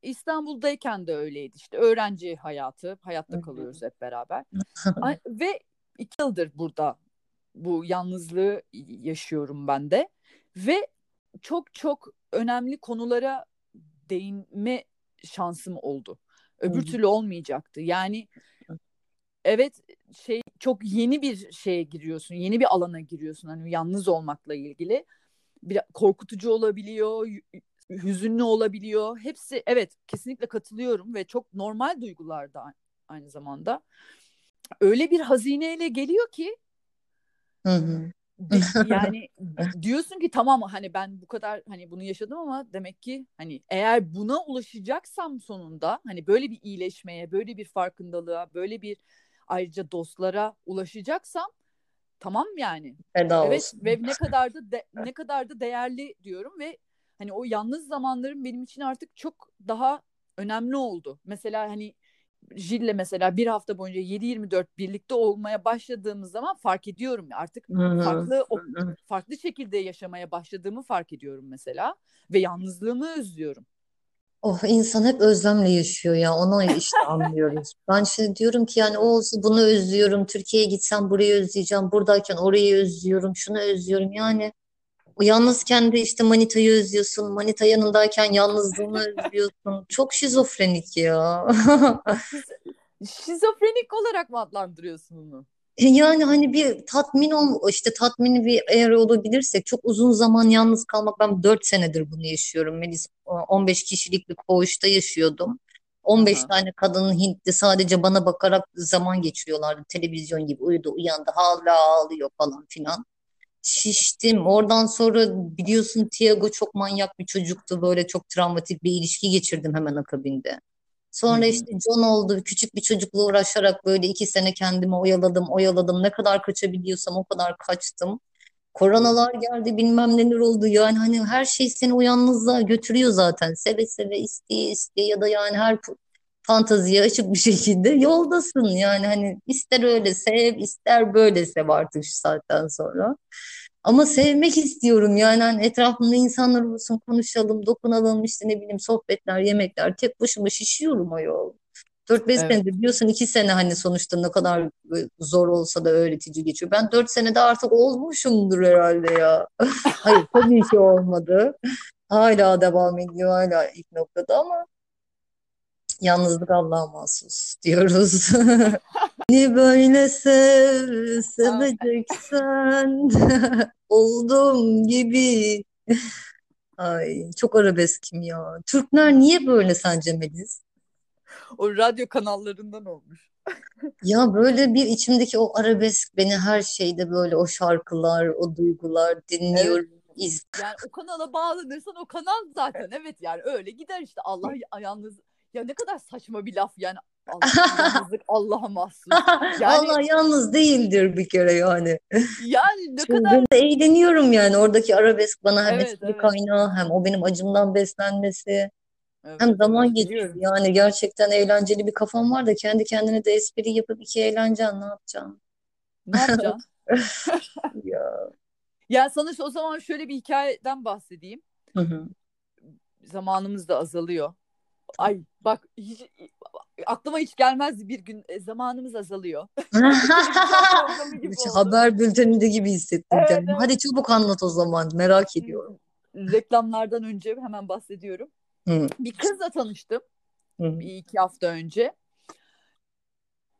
İstanbul'dayken de öyleydi işte. Öğrenci hayatı, hayatta kalıyoruz hep beraber. Ve iki yıldır burada bu yalnızlığı yaşıyorum ben de. Ve çok çok önemli konulara değinme şansım oldu. Öbür türlü olmayacaktı. Yani evet şey çok yeni bir şeye giriyorsun, yeni bir alana giriyorsun. Hani yalnız olmakla ilgili. Biraz korkutucu olabiliyor, hüzünlü olabiliyor. Hepsi evet kesinlikle katılıyorum ve çok normal duygularda aynı zamanda. Öyle bir hazineyle geliyor ki hı hı. yani diyorsun ki tamam hani ben bu kadar hani bunu yaşadım ama demek ki hani eğer buna ulaşacaksam sonunda hani böyle bir iyileşmeye, böyle bir farkındalığa, böyle bir ayrıca dostlara ulaşacaksam tamam yani. Feda evet olsun. Ve ne kadar da de, ne kadar da değerli diyorum ve hani o yalnız zamanlarım benim için artık çok daha önemli oldu. Mesela hani Jil'le mesela bir hafta boyunca yedi yirmi dört birlikte olmaya başladığımız zaman fark ediyorum artık farklı o, farklı şekilde yaşamaya başladığımı fark ediyorum mesela ve yalnızlığımı özlüyorum. Oh, insan hep özlemle yaşıyor ya, onu işte anlıyoruz. Ben şimdi diyorum ki yani o olsun bunu özlüyorum, Türkiye'ye gitsem burayı özleyeceğim, buradayken orayı özlüyorum, şunu özlüyorum yani. Yalnız kendi işte manitayı özlüyorsun, manita yanındayken yalnızlığını özlüyorsun. Çok şizofrenik ya. Şizofrenik olarak mı adlandırıyorsun bunu? Yani hani bir tatmin ol, işte tatmini bir eğer olabilirsek çok uzun zaman yalnız kalmak, ben dört senedir bunu yaşıyorum. Melisa on beş kişilik bir koğuşta yaşıyordum. on beş Aha. tane kadının Hintli sadece bana bakarak zaman geçiriyorlardı. Televizyon gibi uyudu, uyandı, hala ağlıyor falan filan. Şiştim. Oradan sonra biliyorsun Tiago çok manyak bir çocuktu. Böyle çok travmatik bir ilişki geçirdim hemen akabinde. Sonra işte John oldu. Küçük bir çocukla uğraşarak böyle iki sene kendimi oyaladım, oyaladım. Ne kadar kaçabiliyorsam o kadar kaçtım. Koronalar geldi, bilmem neler oldu. Yani hani her şey seni o yalnızlığa götürüyor zaten. Seve seve, isteye isteye ya da yani her fanteziye açık bir şekilde yoldasın. Yani hani ister öyle sev, ister böyle sev artık şu saatten sonra. Ama sevmek istiyorum yani hani etrafımda insanlar olsun, konuşalım, dokunalım, işte ne bileyim sohbetler, yemekler. Tek başıma şişiyorum ayol. dört beş evet. senedir biliyorsun, iki sene hani sonuçta ne kadar zor olsa da öğretici geçiyor. Ben dört senede artık olmuşumdur herhalde ya. Hayır tabii ki olmadı. Hala devam ediyor, hala ilk noktada ama yalnızlık Allah'a mahsus diyoruz. Beni böyle sev, seveceksen olduğum gibi. Ay çok arabeskim ya. Türkler niye böyle sence Melis? O radyo kanallarından olmuş. Ya böyle bir içimdeki o arabesk beni her şeyde böyle o şarkılar, o duygular dinliyorum. Evet. İz... Yani o kanala bağlanırsan o kanal zaten evet yani öyle gider işte Allah yalnız. Ya ne kadar saçma bir laf yani yalnızlık Allah'a mahsus. Yani, Allah yalnız değildir bir kere yani. Yani ne şimdi kadar... eğleniyorum yani oradaki arabesk bana hem evet, evet. kaynağı hem o benim acımdan beslenmesi evet, hem zaman evet, geçiyor. Biliyorum. Yani gerçekten eğlenceli bir kafam var da kendi kendine de espri yapıp iki eğleneceksin, ne yapacaksın? Ne yapacaksın? ya. ya sana o zaman şöyle bir hikayeden bahsedeyim. Hı hı. Zamanımız da azalıyor. Ay bak hiç, aklıma hiç gelmezdi bir gün e, zamanımız azalıyor. Haber bülteninde gibi hissettim evet, kendimi. Evet. Hadi çabuk anlat o zaman, merak ediyorum. Reklamlardan önce hemen bahsediyorum. Hı. Bir kızla tanıştım Hı. bir iki hafta önce.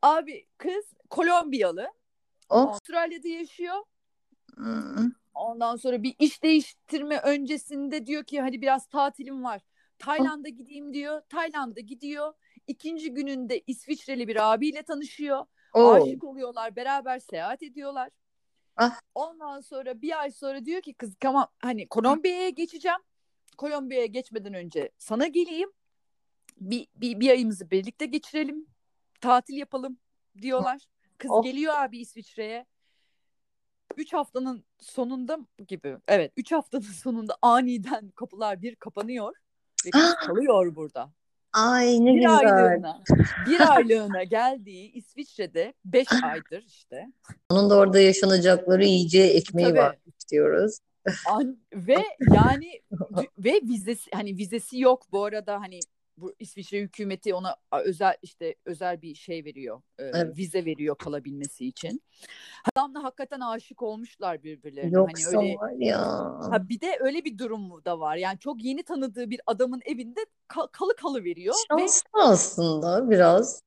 Abi kız Kolombiyalı, oh. Avustralya'da yaşıyor. Hı. Ondan sonra bir iş değiştirme öncesinde diyor ki hadi biraz tatilim var. Tayland'a gideyim diyor. Tayland'a gidiyor. İkinci gününde İsviçreli bir abiyle tanışıyor. Oo. Aşık oluyorlar. Beraber seyahat ediyorlar. Ah. Ondan sonra bir ay sonra diyor ki kız tamam hani Kolombiya'ya geçeceğim. Kolombiya'ya geçmeden önce sana geleyim. Bir, bir, bir ayımızı birlikte geçirelim. Tatil yapalım diyorlar. Kız oh. geliyor abi İsviçre'ye. Üç haftanın sonunda gibi. Evet. Üç haftanın sonunda aniden kapılar bir kapanıyor. Ve kalıyor burada. Ay ne bir güzel. Aylığına, bir aylığına geldiği İsviçre'de beş aydır işte. Onun da orada yaşanacakları iyice ekmeği var diyoruz. Ve yani ve vizesi, hani vizesi yok bu arada, hani bu İsviçre hükümeti ona özel işte özel bir şey veriyor. E, evet. Vize veriyor kalabilmesi için. Adamla hakikaten aşık olmuşlar birbirlerine. Yoksa hani öyle, var ya. Ha, bir de öyle bir durum da var. Yani çok yeni tanıdığı bir adamın evinde kal, kalı kalı veriyor. Şanslı ve... aslında biraz.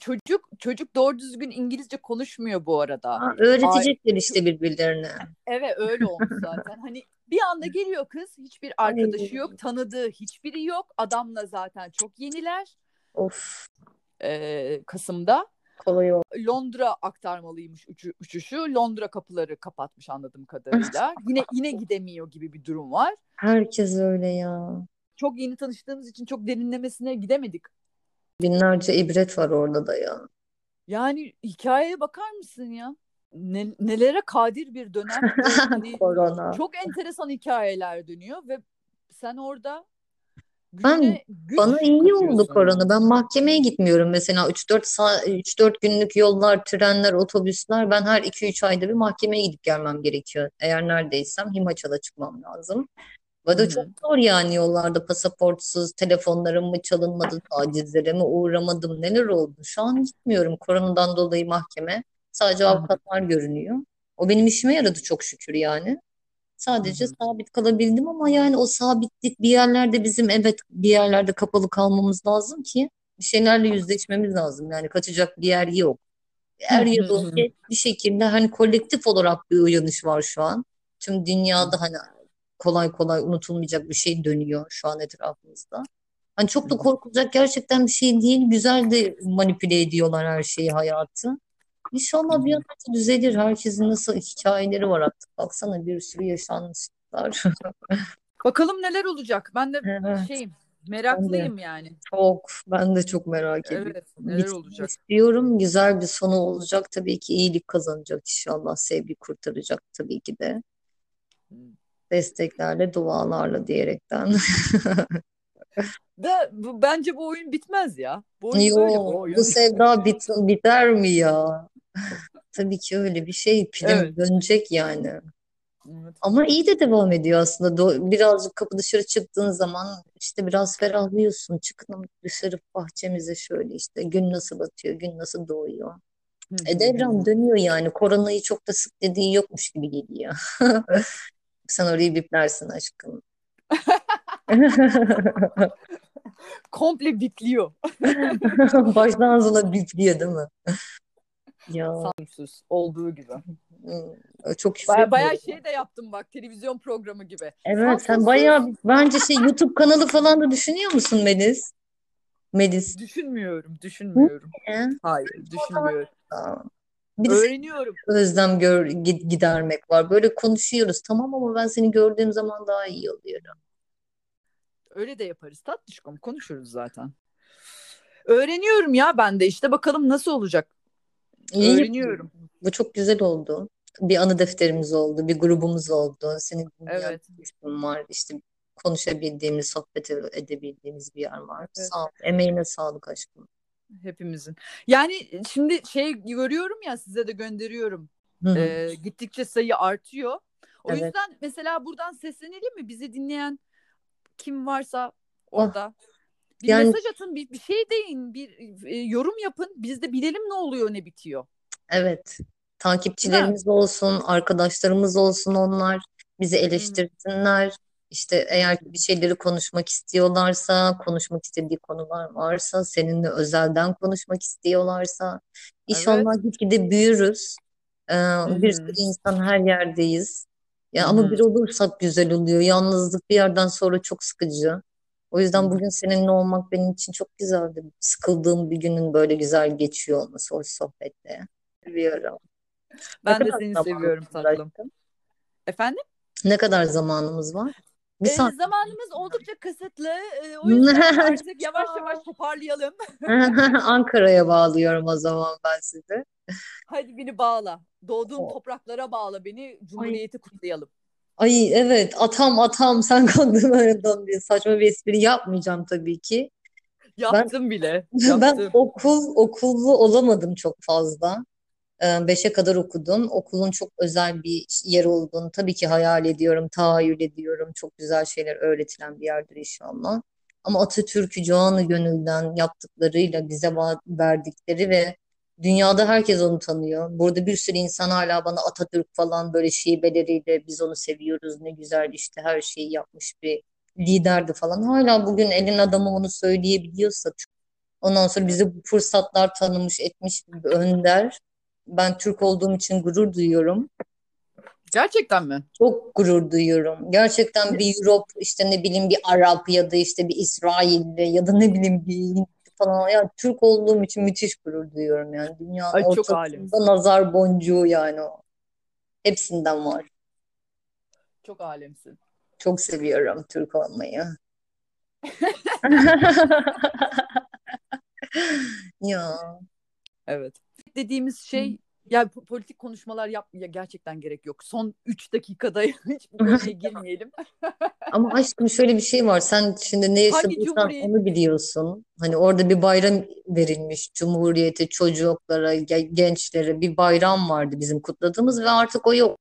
Çocuk çocuk doğru düzgün İngilizce konuşmuyor bu arada. Ha, öğretecekler Ay, işte birbirlerine. Evet öyle olmuş zaten. Hani bir anda geliyor kız, hiçbir arkadaşı yok, tanıdığı hiçbiri yok. Adamla zaten çok yeniler. Of. Ee, Kasım'da. Kolay oldu. Londra aktarmalıymış uçu, uçuşu. Londra kapıları kapatmış anladığım kadarıyla. yine yine gidemiyor gibi bir durum var. Herkes öyle ya. Çok yeni tanıştığımız için çok derinlemesine gidemedik. Binlerce ibret var orada da ya. Yani hikayeye bakar mısın ya? Ne, nelere kadir bir dönem. Korona. Çok enteresan hikayeler dönüyor ve sen orada güne, ben, güne bana iyi oldu korona. Ben mahkemeye gitmiyorum mesela. üç dört günlük yollar, trenler, otobüsler. Ben her iki üç ayda bir mahkemeye gidip gelmem gerekiyor. Eğer neredeysem Himaçal'a çıkmam lazım. Ve de çok zor yani, yollarda pasaportsuz, telefonlarım mı çalınmadı, tacizlere mi uğramadım, neler oldu. Şu an gitmiyorum koronadan dolayı mahkeme. Sadece avukatlar görünüyor. O benim işime yaradı çok şükür yani. Sadece Hı-hı. sabit kalabildim ama yani o sabitlik bir yerlerde bizim evet bir yerlerde kapalı kalmamız lazım ki bir şeylerle yüzleşmemiz lazım. Yani kaçacak bir yer yok. Her yıl olacak bir şekilde hani kolektif olarak bir uyanış var şu an. Tüm dünyada hani kolay kolay unutulmayacak bir şey dönüyor şu an etrafımızda. Hani çok da korkulacak gerçekten bir şey değil. Güzel de manipüle ediyorlar her şeyi, hayatı. İnşallah bir an önce düzelir. Herkesin nasıl hikayeleri var artık. Baksana bir sürü yaşanmışlar. Bakalım neler olacak. Ben de evet. şeyim, meraklıyım ben de, yani. Çok, ben de çok merak ediyorum. Evet, neler Bitmek olacak. İstiyorum. Güzel bir sonu olacak. Tabii ki iyilik kazanacak inşallah. Sevgi kurtaracak tabii ki de. Desteklerle, dualarla diyerekten. Da bu, bence bu oyun bitmez ya. Bu oyun Yo, böyle bu oyun. Bu sevda bit, biter mi ya? Tabii ki öyle bir şey. Film evet. dönecek yani. Evet. Ama iyi de devam ediyor aslında. Do- birazcık kapı dışarı çıktığın zaman işte biraz ferahlıyorsun. Çıkın dışarı bahçemize şöyle işte. Gün nasıl batıyor, gün nasıl doğuyor. Hı-hı. E devran dönüyor yani. Koronayı çok da sık dediği yokmuş gibi geliyor. Sen orayı biplersin aşkım. Komple bitliyor. Baştan sona bitliyor değil mi? Ya. Samsuz olduğu gibi. Çok baya, baya şey de yaptım bak, televizyon programı gibi. Evet Samsuz. Sen baya bence şey YouTube kanalı falan da düşünüyor musun Melis? Melis. Düşünmüyorum, düşünmüyorum. Hı? Hayır, düşünmüyorum. Tamam. Birisi öğreniyorum. Özlem gör, gidermek var. Böyle konuşuyoruz tamam ama ben seni gördüğüm zaman daha iyi oluyorum. Öyle de yaparız tatlışkom, konuşuruz zaten. Öğreniyorum ya ben de işte, bakalım nasıl olacak. İyi öğreniyorum. Yapayım. Bu çok güzel oldu. Bir anı defterimiz oldu, bir grubumuz oldu. Senin evet. grubun var işte, konuşabildiğimiz, sohbet edebildiğimiz bir yer var. Evet. Sağ ol. Emeğine sağlık aşkım. Hepimizin. Yani şimdi şey görüyorum ya, size de gönderiyorum. Ee, gittikçe sayı artıyor. O evet. yüzden mesela buradan seslenelim mi? Bizi dinleyen kim varsa orada. Oh. Bir yani, mesaj atın, bir, bir şey deyin, bir e, yorum yapın. Biz de bilelim ne oluyor, ne bitiyor. Evet. Takipçilerimiz ha. olsun, arkadaşlarımız olsun onlar. Bizi eleştirsinler. Hı. İşte eğer bir şeyleri konuşmak istiyorlarsa, konuşmak istediği konular varsa, seninle özelden konuşmak istiyorlarsa, inşallah evet. gitgide büyürüz. Ee, bir sürü insan, her yerdeyiz. Ya Hı-hı. ama bir olursak güzel oluyor. Yalnızlık bir yerden sonra çok sıkıcı. O yüzden bugün seninle olmak benim için çok güzeldi. Sıkıldığım bir günün böyle güzel geçiyor olması, hoş sohbetle. Seviyorum. Ben ne de seni seviyorum tatlım. Efendim? Ne kadar zamanımız var? E, zamanımız oldukça kısıtlı. E, o yüzden artık yavaş yavaş toparlayalım. Ankara'ya bağlıyorum o zaman ben sizi. Hadi beni bağla. Doğduğum oh. topraklara bağla beni. Cumhuriyeti Ay. kutlayalım. Ay evet, atam atam sen kandın aradan diye saçma bir espri yapmayacağım tabii ki. Yaptım ben, bile. Yaptım. Ben okul okullu olamadım çok fazla. beşe kadar okudum. Okulun çok özel bir yer olduğunu tabii ki hayal ediyorum, tahayyül ediyorum. Çok güzel şeyler öğretilen bir yerdir inşallah. Ama Atatürk'ü, Joan'ı gönülden yaptıklarıyla bize va- verdikleri ve dünyada herkes onu tanıyor. Burada bir sürü insan hala bana Atatürk falan böyle şibeleriyle biz onu seviyoruz, ne güzel işte her şeyi yapmış bir liderdi falan. Hala bugün elin adamı onu söyleyebiliyorsa, ondan sonra bize bu fırsatlar tanımış etmiş bir önder. Ben Türk olduğum için gurur duyuyorum. Gerçekten mi? Çok gurur duyuyorum. Gerçekten bir Avrupa, işte ne bileyim bir Arap ya da işte bir İsrailli ya da ne bileyim bir Hint falan. Ya Türk olduğum için müthiş gurur duyuyorum yani. Dünyanın Ay, ortasında nazar boncuğu yani o. Hepsinden var. Çok alemsin. Çok seviyorum Türk olmayı. Ya. Evet. Dediğimiz şey, ya politik konuşmalar yapmaya gerçekten gerek yok. Son üç dakikada hiç bu konuya girmeyelim. Ama aşkım şöyle bir şey var. Sen şimdi ne yaşadıysan onu biliyorsun. Hani orada bir bayram verilmiş. Cumhuriyete, çocuklara, gençlere bir bayram vardı bizim kutladığımız ve artık o yok.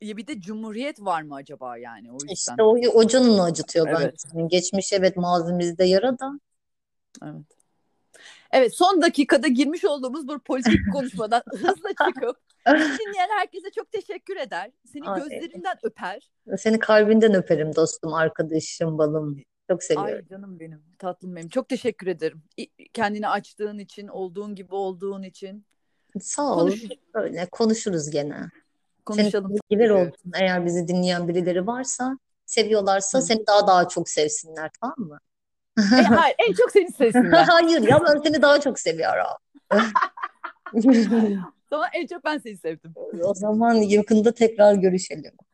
Ya bir de cumhuriyet var mı acaba yani? O yüzden. İşte o, o canını acıtıyor evet. Bence. Geçmiş evet mazimizde yara da. Evet. Evet, son dakikada girmiş olduğumuz bu politik konuşmadan hızla çıkıp dinleyen herkese çok teşekkür eder. Seni Ay, gözlerinden öper. Seni kalbinden öperim dostum, arkadaşım, balım. Çok seviyorum. Ay canım benim, tatlım benim. Çok teşekkür ederim. Kendini açtığın için, olduğun gibi olduğun için. Sağ ol. Konuş- Öyle konuşuruz gene. Konuşalım. Sevgiler olsun. Eğer bizi dinleyen birileri varsa, seviyorlarsa Hı. seni daha daha çok sevsinler, tamam mı? e, hayır, en çok seni sevsinler. Hayır ya, ben seni daha çok seviyorum. O zaman en çok ben seni sevdim. O zaman yakında tekrar görüşelim.